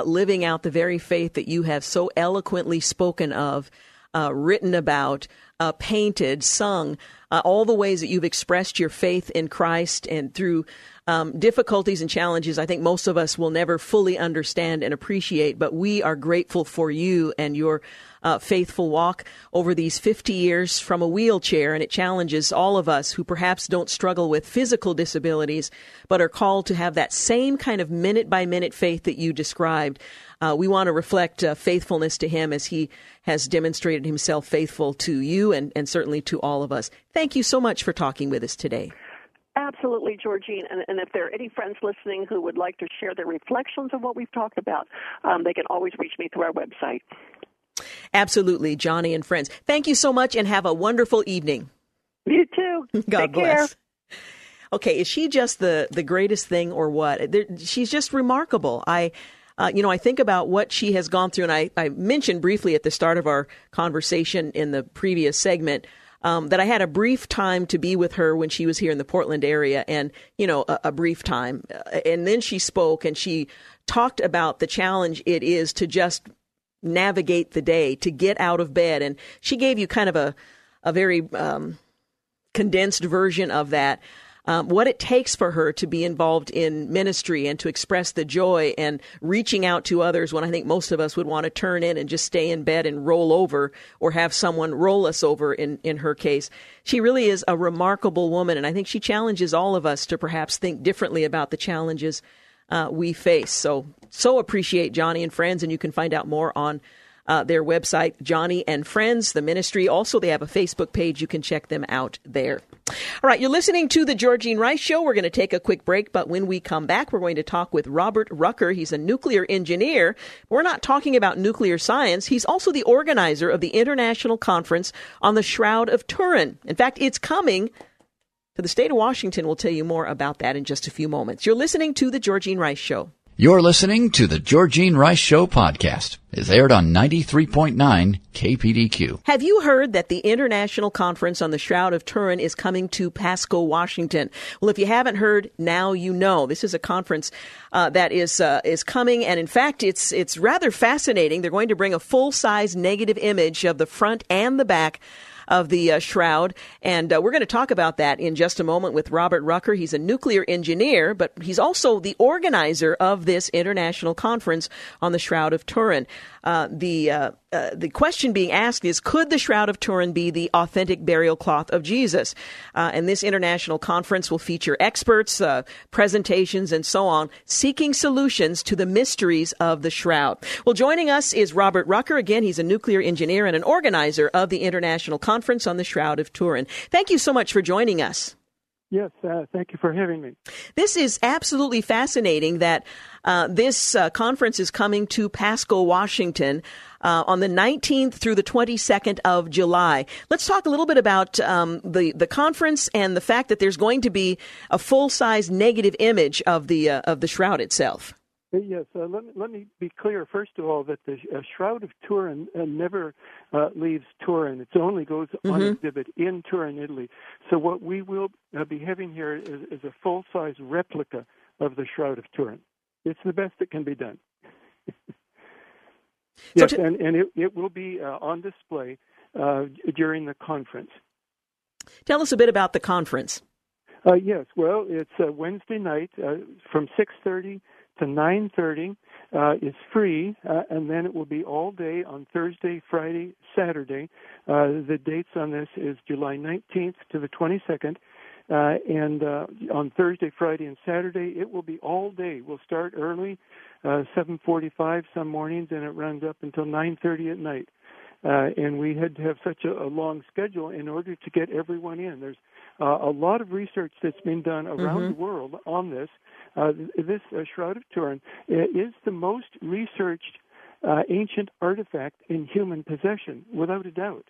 living out the very faith that you have so eloquently spoken of, written about, painted, sung, all the ways that you've expressed your faith in Christ, and through difficulties and challenges I think most of us will never fully understand and appreciate, but we are grateful for you and your faithful walk over these 50 years from a wheelchair. And it challenges all of us who perhaps don't struggle with physical disabilities, but are called to have that same kind of minute by minute faith that you described. We want to reflect faithfulness to him as he has demonstrated himself faithful to you and certainly to all of us. Thank you so much for talking with us today. Absolutely, Georgene. And if there are any friends listening who would like to share their reflections of what we've talked about, they can always reach me through our website. Absolutely, Johnny and Friends. Thank you so much, and have a wonderful evening. You too. God bless. Care. Okay, is she just the greatest thing or what? She's just remarkable. I think about what she has gone through, and I mentioned briefly at the start of our conversation in the previous segment that I had a brief time to be with her when she was here in the Portland area, and, you know, a brief time. And then she spoke, and she talked about the challenge it is to just navigate the day, to get out of bed. And she gave you kind of a very condensed version of that, what it takes for her to be involved in ministry and to express the joy and reaching out to others when I think most of us would want to turn in and just stay in bed and roll over or have someone roll us over in her case. She really is a remarkable woman, and I think she challenges all of us to perhaps think differently about the challenges we face. So appreciate Johnny and Friends, and you can find out more on their website, Johnny and Friends, the ministry. Also, they have a Facebook page. You can check them out there. All right, you're listening to The Georgene Rice Show. We're going to take a quick break, but when we come back, we're going to talk with Robert Rucker. He's a nuclear engineer. We're not talking about nuclear science. He's also the organizer of the International Conference on the Shroud of Turin. In fact, it's coming to the state of Washington. We'll tell you more about that in just a few moments. You're listening to The Georgene Rice Show. You're listening to The Georgene Rice Show podcast. It's aired on 93.9 KPDQ. Have you heard that the International Conference on the Shroud of Turin is coming to Pasco, Washington? Well, if you haven't heard, now you know. This is a conference that is coming, and in fact, it's rather fascinating. They're going to bring a full-size negative image of the front and the back of the shroud. And we're going to talk about that in just a moment with Robert Rucker. He's a nuclear engineer, but he's also the organizer of this International Conference on the Shroud of Turin. The question being asked is, could the Shroud of Turin be the authentic burial cloth of Jesus? And this international conference will feature experts, presentations, and so on, seeking solutions to the mysteries of the shroud. Well, joining us is Robert Rucker. Again, he's a nuclear engineer and an organizer of the International Conference on the Shroud of Turin. Thank you so much for joining us. Yes, thank you for having me. This is absolutely fascinating that this conference is coming to Pasco, Washington on the 19th through the 22nd of July. Let's talk a little bit about the conference and the fact that there's going to be a full-size negative image of the shroud itself. Yes, let me be clear, first of all, that the Shroud of Turin never leaves Turin. It only goes on exhibit in Turin, Italy. So what we will be having here is a full-size replica of the Shroud of Turin. It's the best that can be done. Yes, and it will be on display during the conference. Tell us a bit about the conference. Yes, well, it's Wednesday night from 6:30 to 9:30 is free, and then it will be all day on Thursday, Friday, Saturday. The dates on this is July 19th to the 22nd, and on Thursday, Friday, and Saturday, it will be all day. We'll start early, 7:45 some mornings, and it runs up until 9:30 at night. And we had to have such a long schedule in order to get everyone in. There's a lot of research that's been done around the world on this. This Shroud of Turin is the most researched ancient artifact in human possession, without a doubt.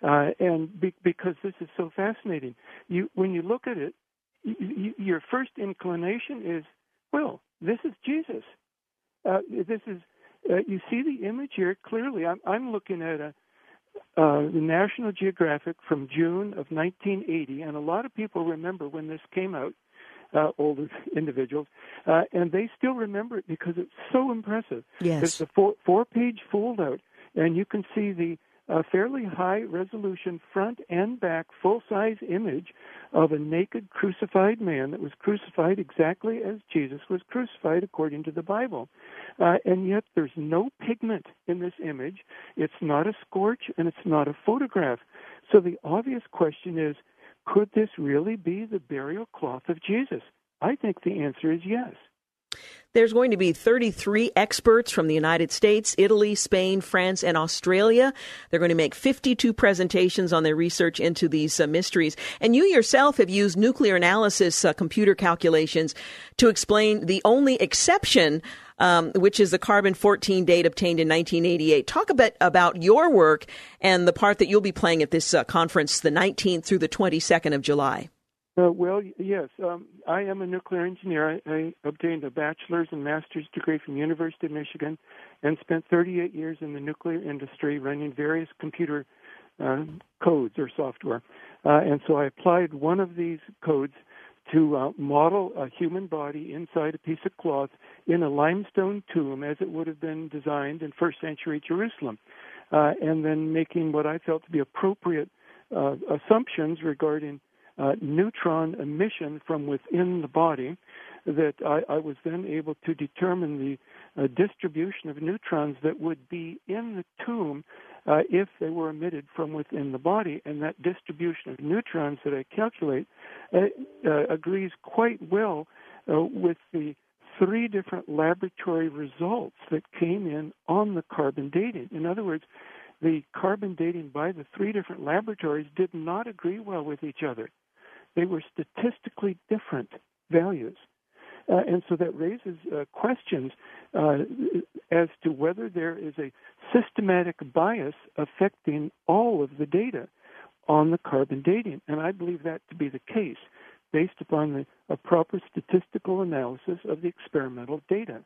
And because this is so fascinating, when you look at it, your first inclination is, well, this is Jesus. This is. You see the image here clearly. I'm looking at the National Geographic from June of 1980, and a lot of people remember when this came out, older individuals, and they still remember it because it's so impressive. Yes. It's a four-page fold-out, and you can see the a fairly high-resolution front and back full-size image of a naked crucified man that was crucified exactly as Jesus was crucified according to the Bible. And yet there's no pigment in this image. It's not a scorch, and it's not a photograph. So the obvious question is, could this really be the burial cloth of Jesus? I think the answer is yes. There's going to be 33 experts from the United States, Italy, Spain, France, and Australia. They're going to make 52 presentations on their research into these mysteries. And you yourself have used nuclear analysis, computer calculations, to explain the only exception, which is the carbon-14 date obtained in 1988. Talk a bit about your work and the part that you'll be playing at this conference, the 19th through the 22nd of July. Well, yes. I am a nuclear engineer. I obtained a bachelor's and master's degree from the University of Michigan and spent 38 years in the nuclear industry running various computer codes or software. And so I applied one of these codes to model a human body inside a piece of cloth in a limestone tomb as it would have been designed in first century Jerusalem, and then making what I felt to be appropriate assumptions regarding neutron emission from within the body, that I was then able to determine the distribution of neutrons that would be in the tomb if they were emitted from within the body. And that distribution of neutrons that I calculate agrees quite well with the three different laboratory results that came in on the carbon dating. In other words, the carbon dating by the three different laboratories did not agree well with each other. They were statistically different values. And so that raises questions as to whether there is a systematic bias affecting all of the data on the carbon dating. And I believe that to be the case based upon a proper statistical analysis of the experimental data.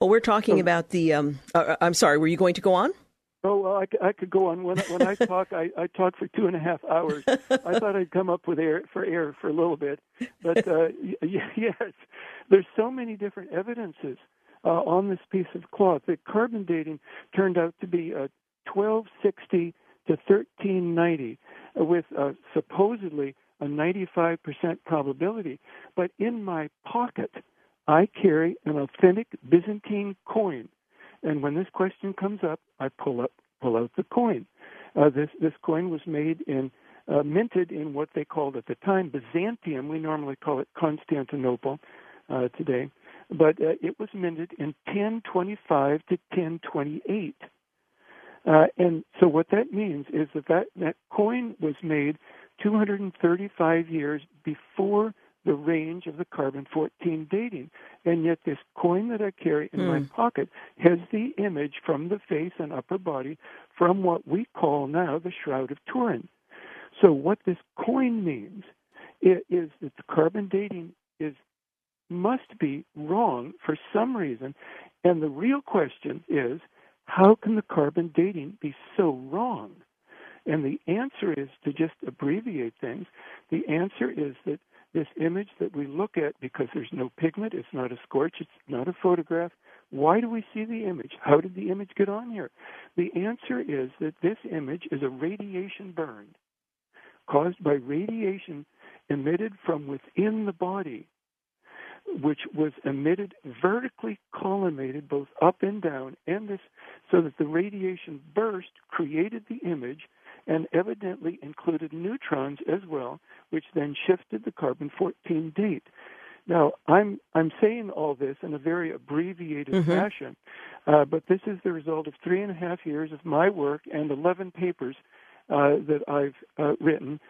Well, we're talking about the I'm sorry, were you going to go on? Oh, I could go on. When I talk, I talk for 2.5 hours. I thought I'd come up with air for a little bit. But, yes, there's so many different evidences on this piece of cloth. The carbon dating turned out to be 1260 to 1390 with supposedly a 95% probability. But in my pocket, I carry an authentic Byzantine coin. And when this question comes up, I pull out the coin. This coin was made in minted in what they called at the time Byzantium. We normally call it Constantinople today, but it was minted in 1025 to 1028. And so what that means is that coin was made 235 years before the range of the carbon-14 dating. And yet this coin that I carry in my pocket has the image from the face and upper body from what we call now the Shroud of Turin. So what this coin means is that the carbon dating must be wrong for some reason. And the real question is, how can the carbon dating be so wrong? And the answer is, to just abbreviate things, the answer is that this image that we look at, because there's no pigment, it's not a scorch, it's not a photograph. Why do we see the image? How did the image get on here? The answer is that this image is a radiation burn caused by radiation emitted from within the body, which was emitted vertically collimated both up and down, and this so that the radiation burst created the image and evidently included neutrons as well, which then shifted the carbon-14 date. Now, I'm saying all this in a very abbreviated fashion, but this is the result of 3.5 years of my work and 11 papers that I've written.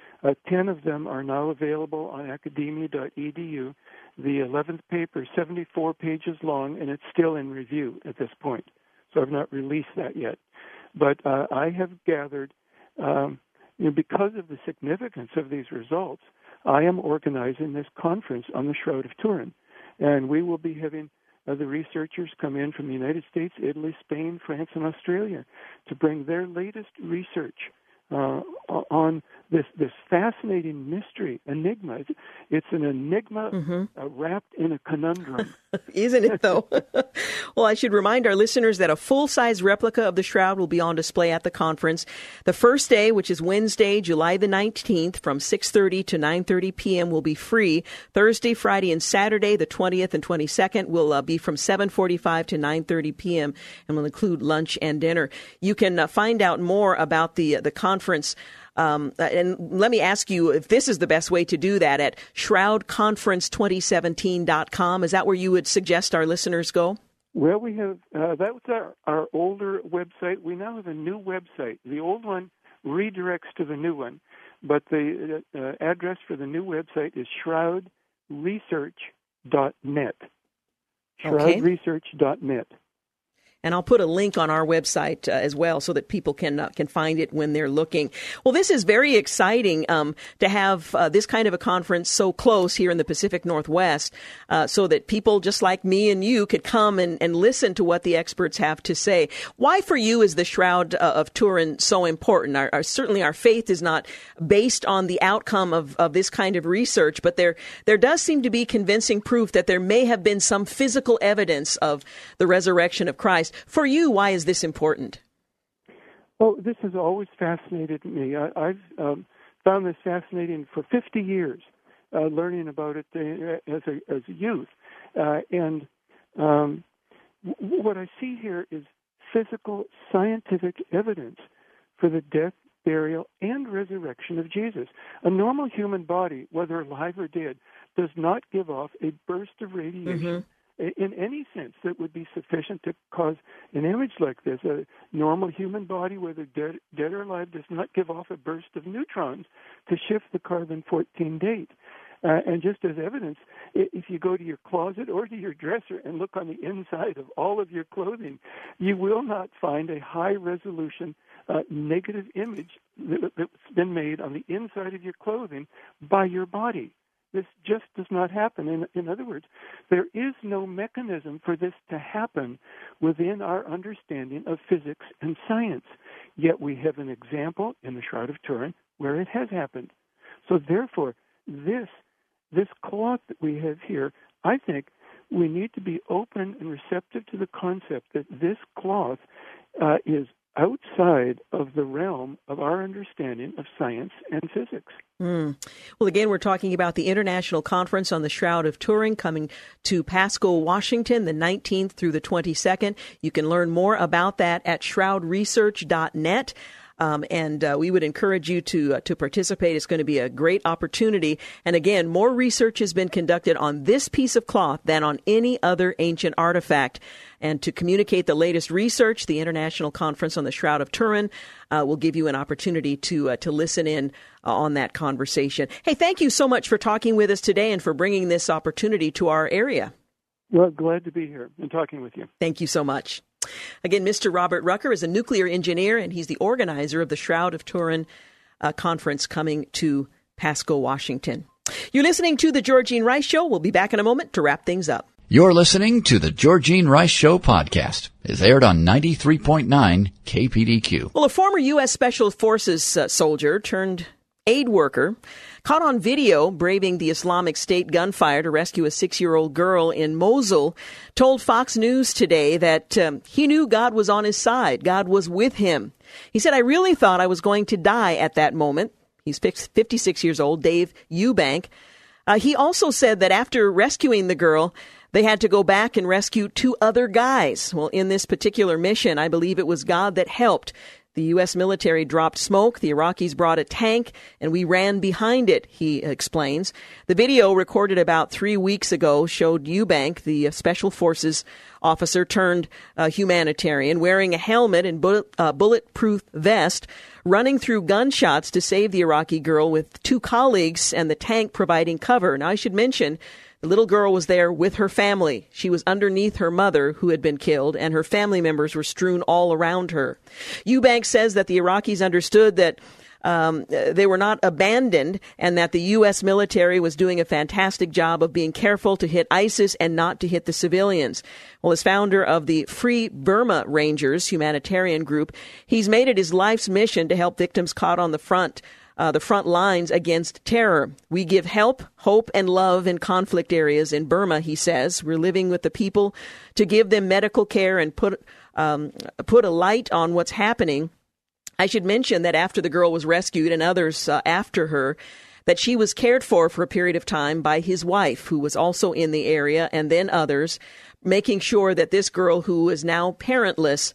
10 of them are now available on academia.edu. The 11th paper is 74 pages long, and it's still in review at this point. So I've not released that yet. But I have gathered, because of the significance of these results, I am organizing this conference on the Shroud of Turin. And we will be having the researchers come in from the United States, Italy, Spain, France, and Australia to bring their latest research on this fascinating mystery, enigma. It's an enigma wrapped in a conundrum. Isn't it, though? Well, I should remind our listeners that a full-size replica of the Shroud will be on display at the conference. The first day, which is Wednesday, July the 19th, from 6:30 to 9:30 p.m. will be free. Thursday, Friday, and Saturday, the 20th and 22nd, will be from 7:45 to 9:30 p.m. and will include lunch and dinner. You can find out more about the conference. And let me ask you if this is the best way to do that at shroudconference2017.com. Is that where you would suggest our listeners go? Well, we have that was our older website. We now have a new website. The old one redirects to the new one, but the address for the new website is shroudresearch.net. Shroudresearch.net. And I'll put a link on our website as well so that people can find it when they're looking. Well, this is very exciting to have this kind of a conference so close here in the Pacific Northwest so that people just like me and you could come and listen to what the experts have to say. Why for you is the Shroud of Turin so important? Certainly our faith is not based on the outcome of this kind of research, but there does seem to be convincing proof that there may have been some physical evidence of the resurrection of Christ. For you, why is this important? Well, this has always fascinated me. I've found this fascinating for 50 years, learning about it as a youth. And what I see here is physical scientific evidence for the death, burial, and resurrection of Jesus. A normal human body, whether alive or dead, does not give off a burst of radiation in any sense that would be sufficient to cause an image like this. A normal human body, whether dead or alive, does not give off a burst of neutrons to shift the carbon-14 date. And just as evidence, if you go to your closet or to your dresser and look on the inside of all of your clothing, you will not find a high-resolution negative image that's been made on the inside of your clothing by your body. This just does not happen. In other words, there is no mechanism for this to happen within our understanding of physics and science. Yet we have an example in the Shroud of Turin where it has happened. So therefore, this cloth that we have here, I think we need to be open and receptive to the concept that this cloth is outside of the realm of our understanding of science and physics. Well, again, we're talking about the International Conference on the Shroud of Turin coming to Pasco, Washington, the 19th through the 22nd. You can learn more about that at shroudresearch.net. And we would encourage you to participate. It's going to be a great opportunity. And again, more research has been conducted on this piece of cloth than on any other ancient artifact. And to communicate the latest research, the International Conference on the Shroud of Turin will give you an opportunity to listen in on that conversation. Hey, thank you so much for talking with us today and for bringing this opportunity to our area. Well, glad to be here and talking with you. Thank you so much. Again, Mr. Robert Rucker is a nuclear engineer, and he's the organizer of the Shroud of Turin conference coming to Pasco, Washington. You're listening to The Georgene Rice Show. We'll be back in a moment to wrap things up. You're listening to The Georgene Rice Show podcast. It's aired on 93.9 KPDQ. Well, a former U.S. Special Forces soldier turned aid worker caught on video braving the Islamic State gunfire to rescue a 6-year-old girl in Mosul told Fox News today that he knew God was on his side. God was with him. He said, "I really thought I was going to die at that moment." He's 56 years old, Dave Eubank. He also said that after rescuing the girl, they had to go back and rescue 2 other guys. Well, in this particular mission, I believe it was God that helped. The U.S. military dropped smoke, the Iraqis brought a tank, and we ran behind it, he explains. The video recorded about 3 weeks ago showed Eubank, the Special Forces officer turned humanitarian, wearing a helmet and bulletproof vest, running through gunshots to save the Iraqi girl with 2 colleagues and the tank providing cover. Now, I should mention, the little girl was there with her family. She was underneath her mother, who had been killed, and her family members were strewn all around her. Eubank says that the Iraqis understood that they were not abandoned and that the U.S. military was doing a fantastic job of being careful to hit ISIS and not to hit the civilians. Well, as founder of the Free Burma Rangers humanitarian group, he's made it his life's mission to help victims caught on the front the front lines against terror. We give help, hope, and love in conflict areas in Burma, he says. We're living with the people to give them medical care and put a light on what's happening. I should mention that after the girl was rescued and others after her, that she was cared for a period of time by his wife, who was also in the area, and then others, making sure that this girl, who is now parentless,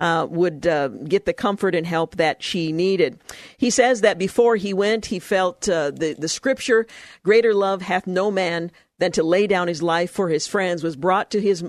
would get the comfort and help that she needed. He says that before he went, he felt the scripture, greater love hath no man than to lay down his life for his friends, was brought to his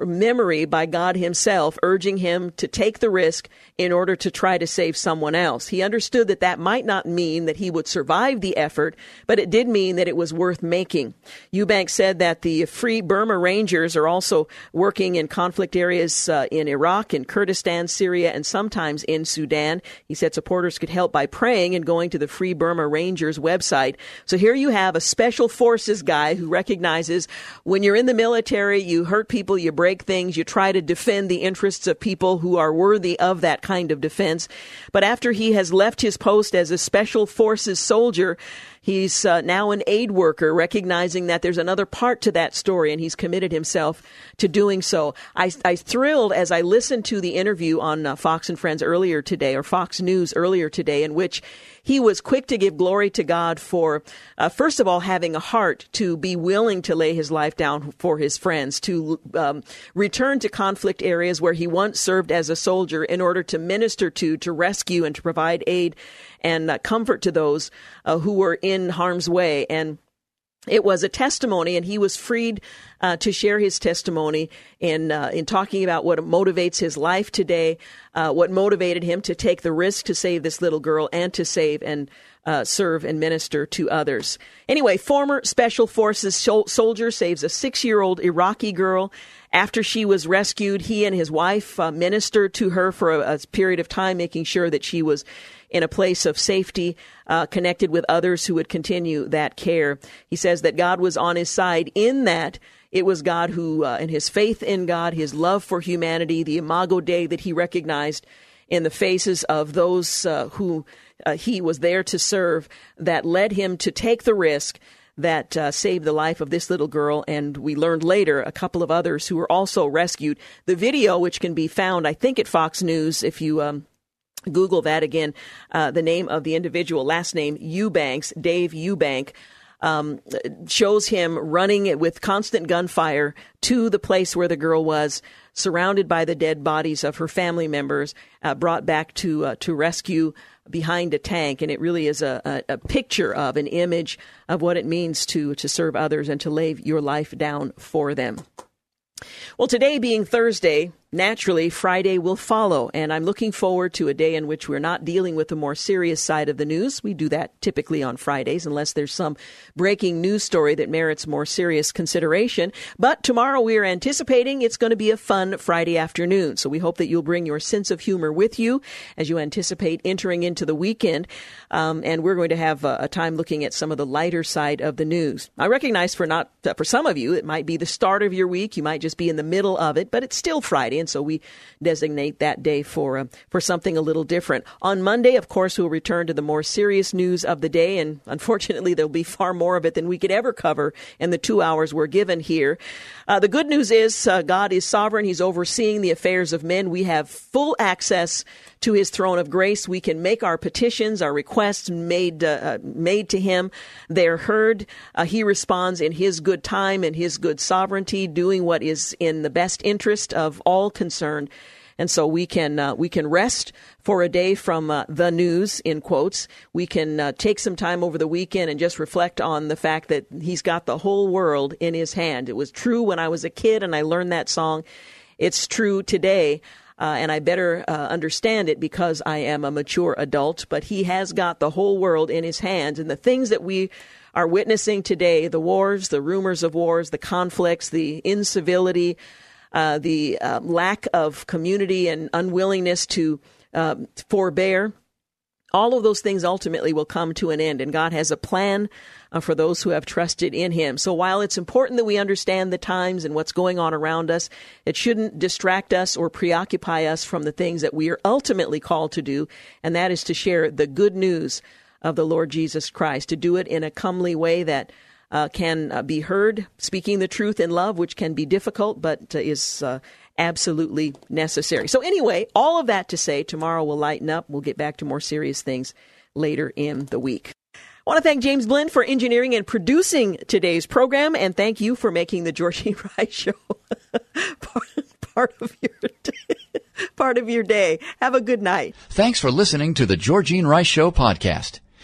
memory by God himself, urging him to take the risk in order to try to save someone else. He understood that that might not mean that he would survive the effort, but it did mean that it was worth making. Eubank said that the Free Burma Rangers are also working in conflict areas in Iraq, in Kurdistan, Syria, and sometimes in Sudan. He said supporters could help by praying and going to the Free Burma Rangers website. So here you have a special forces guy who recognizes when you're in the military, you hurt people, you break things, you try to defend the interests of people who are worthy of that kind of defense. But after he has left his post as a special forces soldier, he's now an aid worker, recognizing that there's another part to that story, and he's committed himself to doing so. I thrilled as I listened to the interview on Fox and Friends earlier today, or Fox News earlier today, in which he was quick to give glory to God for, first of all, having a heart to be willing to lay his life down for his friends, to return to conflict areas where he once served as a soldier in order to minister to rescue and to provide aid and comfort to those who were in harm's way. And it was a testimony, and he was freed to share his testimony in talking about what motivates his life today, what motivated him to take the risk to save this little girl and to save and serve and minister to others. Anyway, former Special Forces soldier saves a 6-year-old Iraqi girl. After she was rescued, he and his wife ministered to her for a period of time, making sure that she was in a place of safety, connected with others who would continue that care. He says that God was on his side in that. It was God who, and his faith in God, his love for humanity, the Imago Dei that he recognized in the faces of those who he was there to serve, that led him to take the risk that saved the life of this little girl. And we learned later a couple of others who were also rescued. The video, which can be found, I think, at Fox News, if you Google that again, the name of the individual, last name Eubanks, Dave Eubank, shows him running with constant gunfire to the place where the girl was, surrounded by the dead bodies of her family members, brought back to rescue behind a tank. And it really is a picture of an image of what it means to serve others and to lay your life down for them. Well, today being Thursday, naturally, Friday will follow, and I'm looking forward to a day in which we're not dealing with the more serious side of the news. We do that typically on Fridays, unless there's some breaking news story that merits more serious consideration. But tomorrow we are anticipating it's going to be a fun Friday afternoon, so we hope that you'll bring your sense of humor with you as you anticipate entering into the weekend, and we're going to have a time looking at some of the lighter side of the news. I recognize for some of you, it might be the start of your week, you might just be in the middle of it, but it's still Friday. And so we designate that day for something a little different. On Monday, of course, we'll return to the more serious news of the day. And unfortunately, there'll be far more of it than we could ever cover in the 2 hours we're given here. The good news is God is sovereign. He's overseeing the affairs of men. We have full access to his throne of grace. We can make our petitions, our requests made to him. They're heard. He responds in his good time and his good sovereignty, doing what is in the best interest of all concerned. And so we can rest for a day from the news, in quotes. We can take some time over the weekend and just reflect on the fact that he's got the whole world in his hand. It was true when I was a kid and I learned that song. It's true today. And I better understand it because I am a mature adult. But he has got the whole world in his hands. And the things that we are witnessing today, the wars, the rumors of wars, the conflicts, the incivility, the lack of community and unwillingness to forbear, all of those things ultimately will come to an end, and God has a plan for those who have trusted in him. So while it's important that we understand the times and what's going on around us, it shouldn't distract us or preoccupy us from the things that we are ultimately called to do, and that is to share the good news of the Lord Jesus Christ, to do it in a comely way that can be heard, speaking the truth in love, which can be difficult, but is absolutely necessary. So anyway, all of that to say, tomorrow we'll lighten up. We'll get back to more serious things later in the week. I want to thank James Blend for engineering and producing today's program, and thank you for making the Georgene Rice Show part of your day. Have a good night. Thanks for listening to the Georgene Rice Show podcast.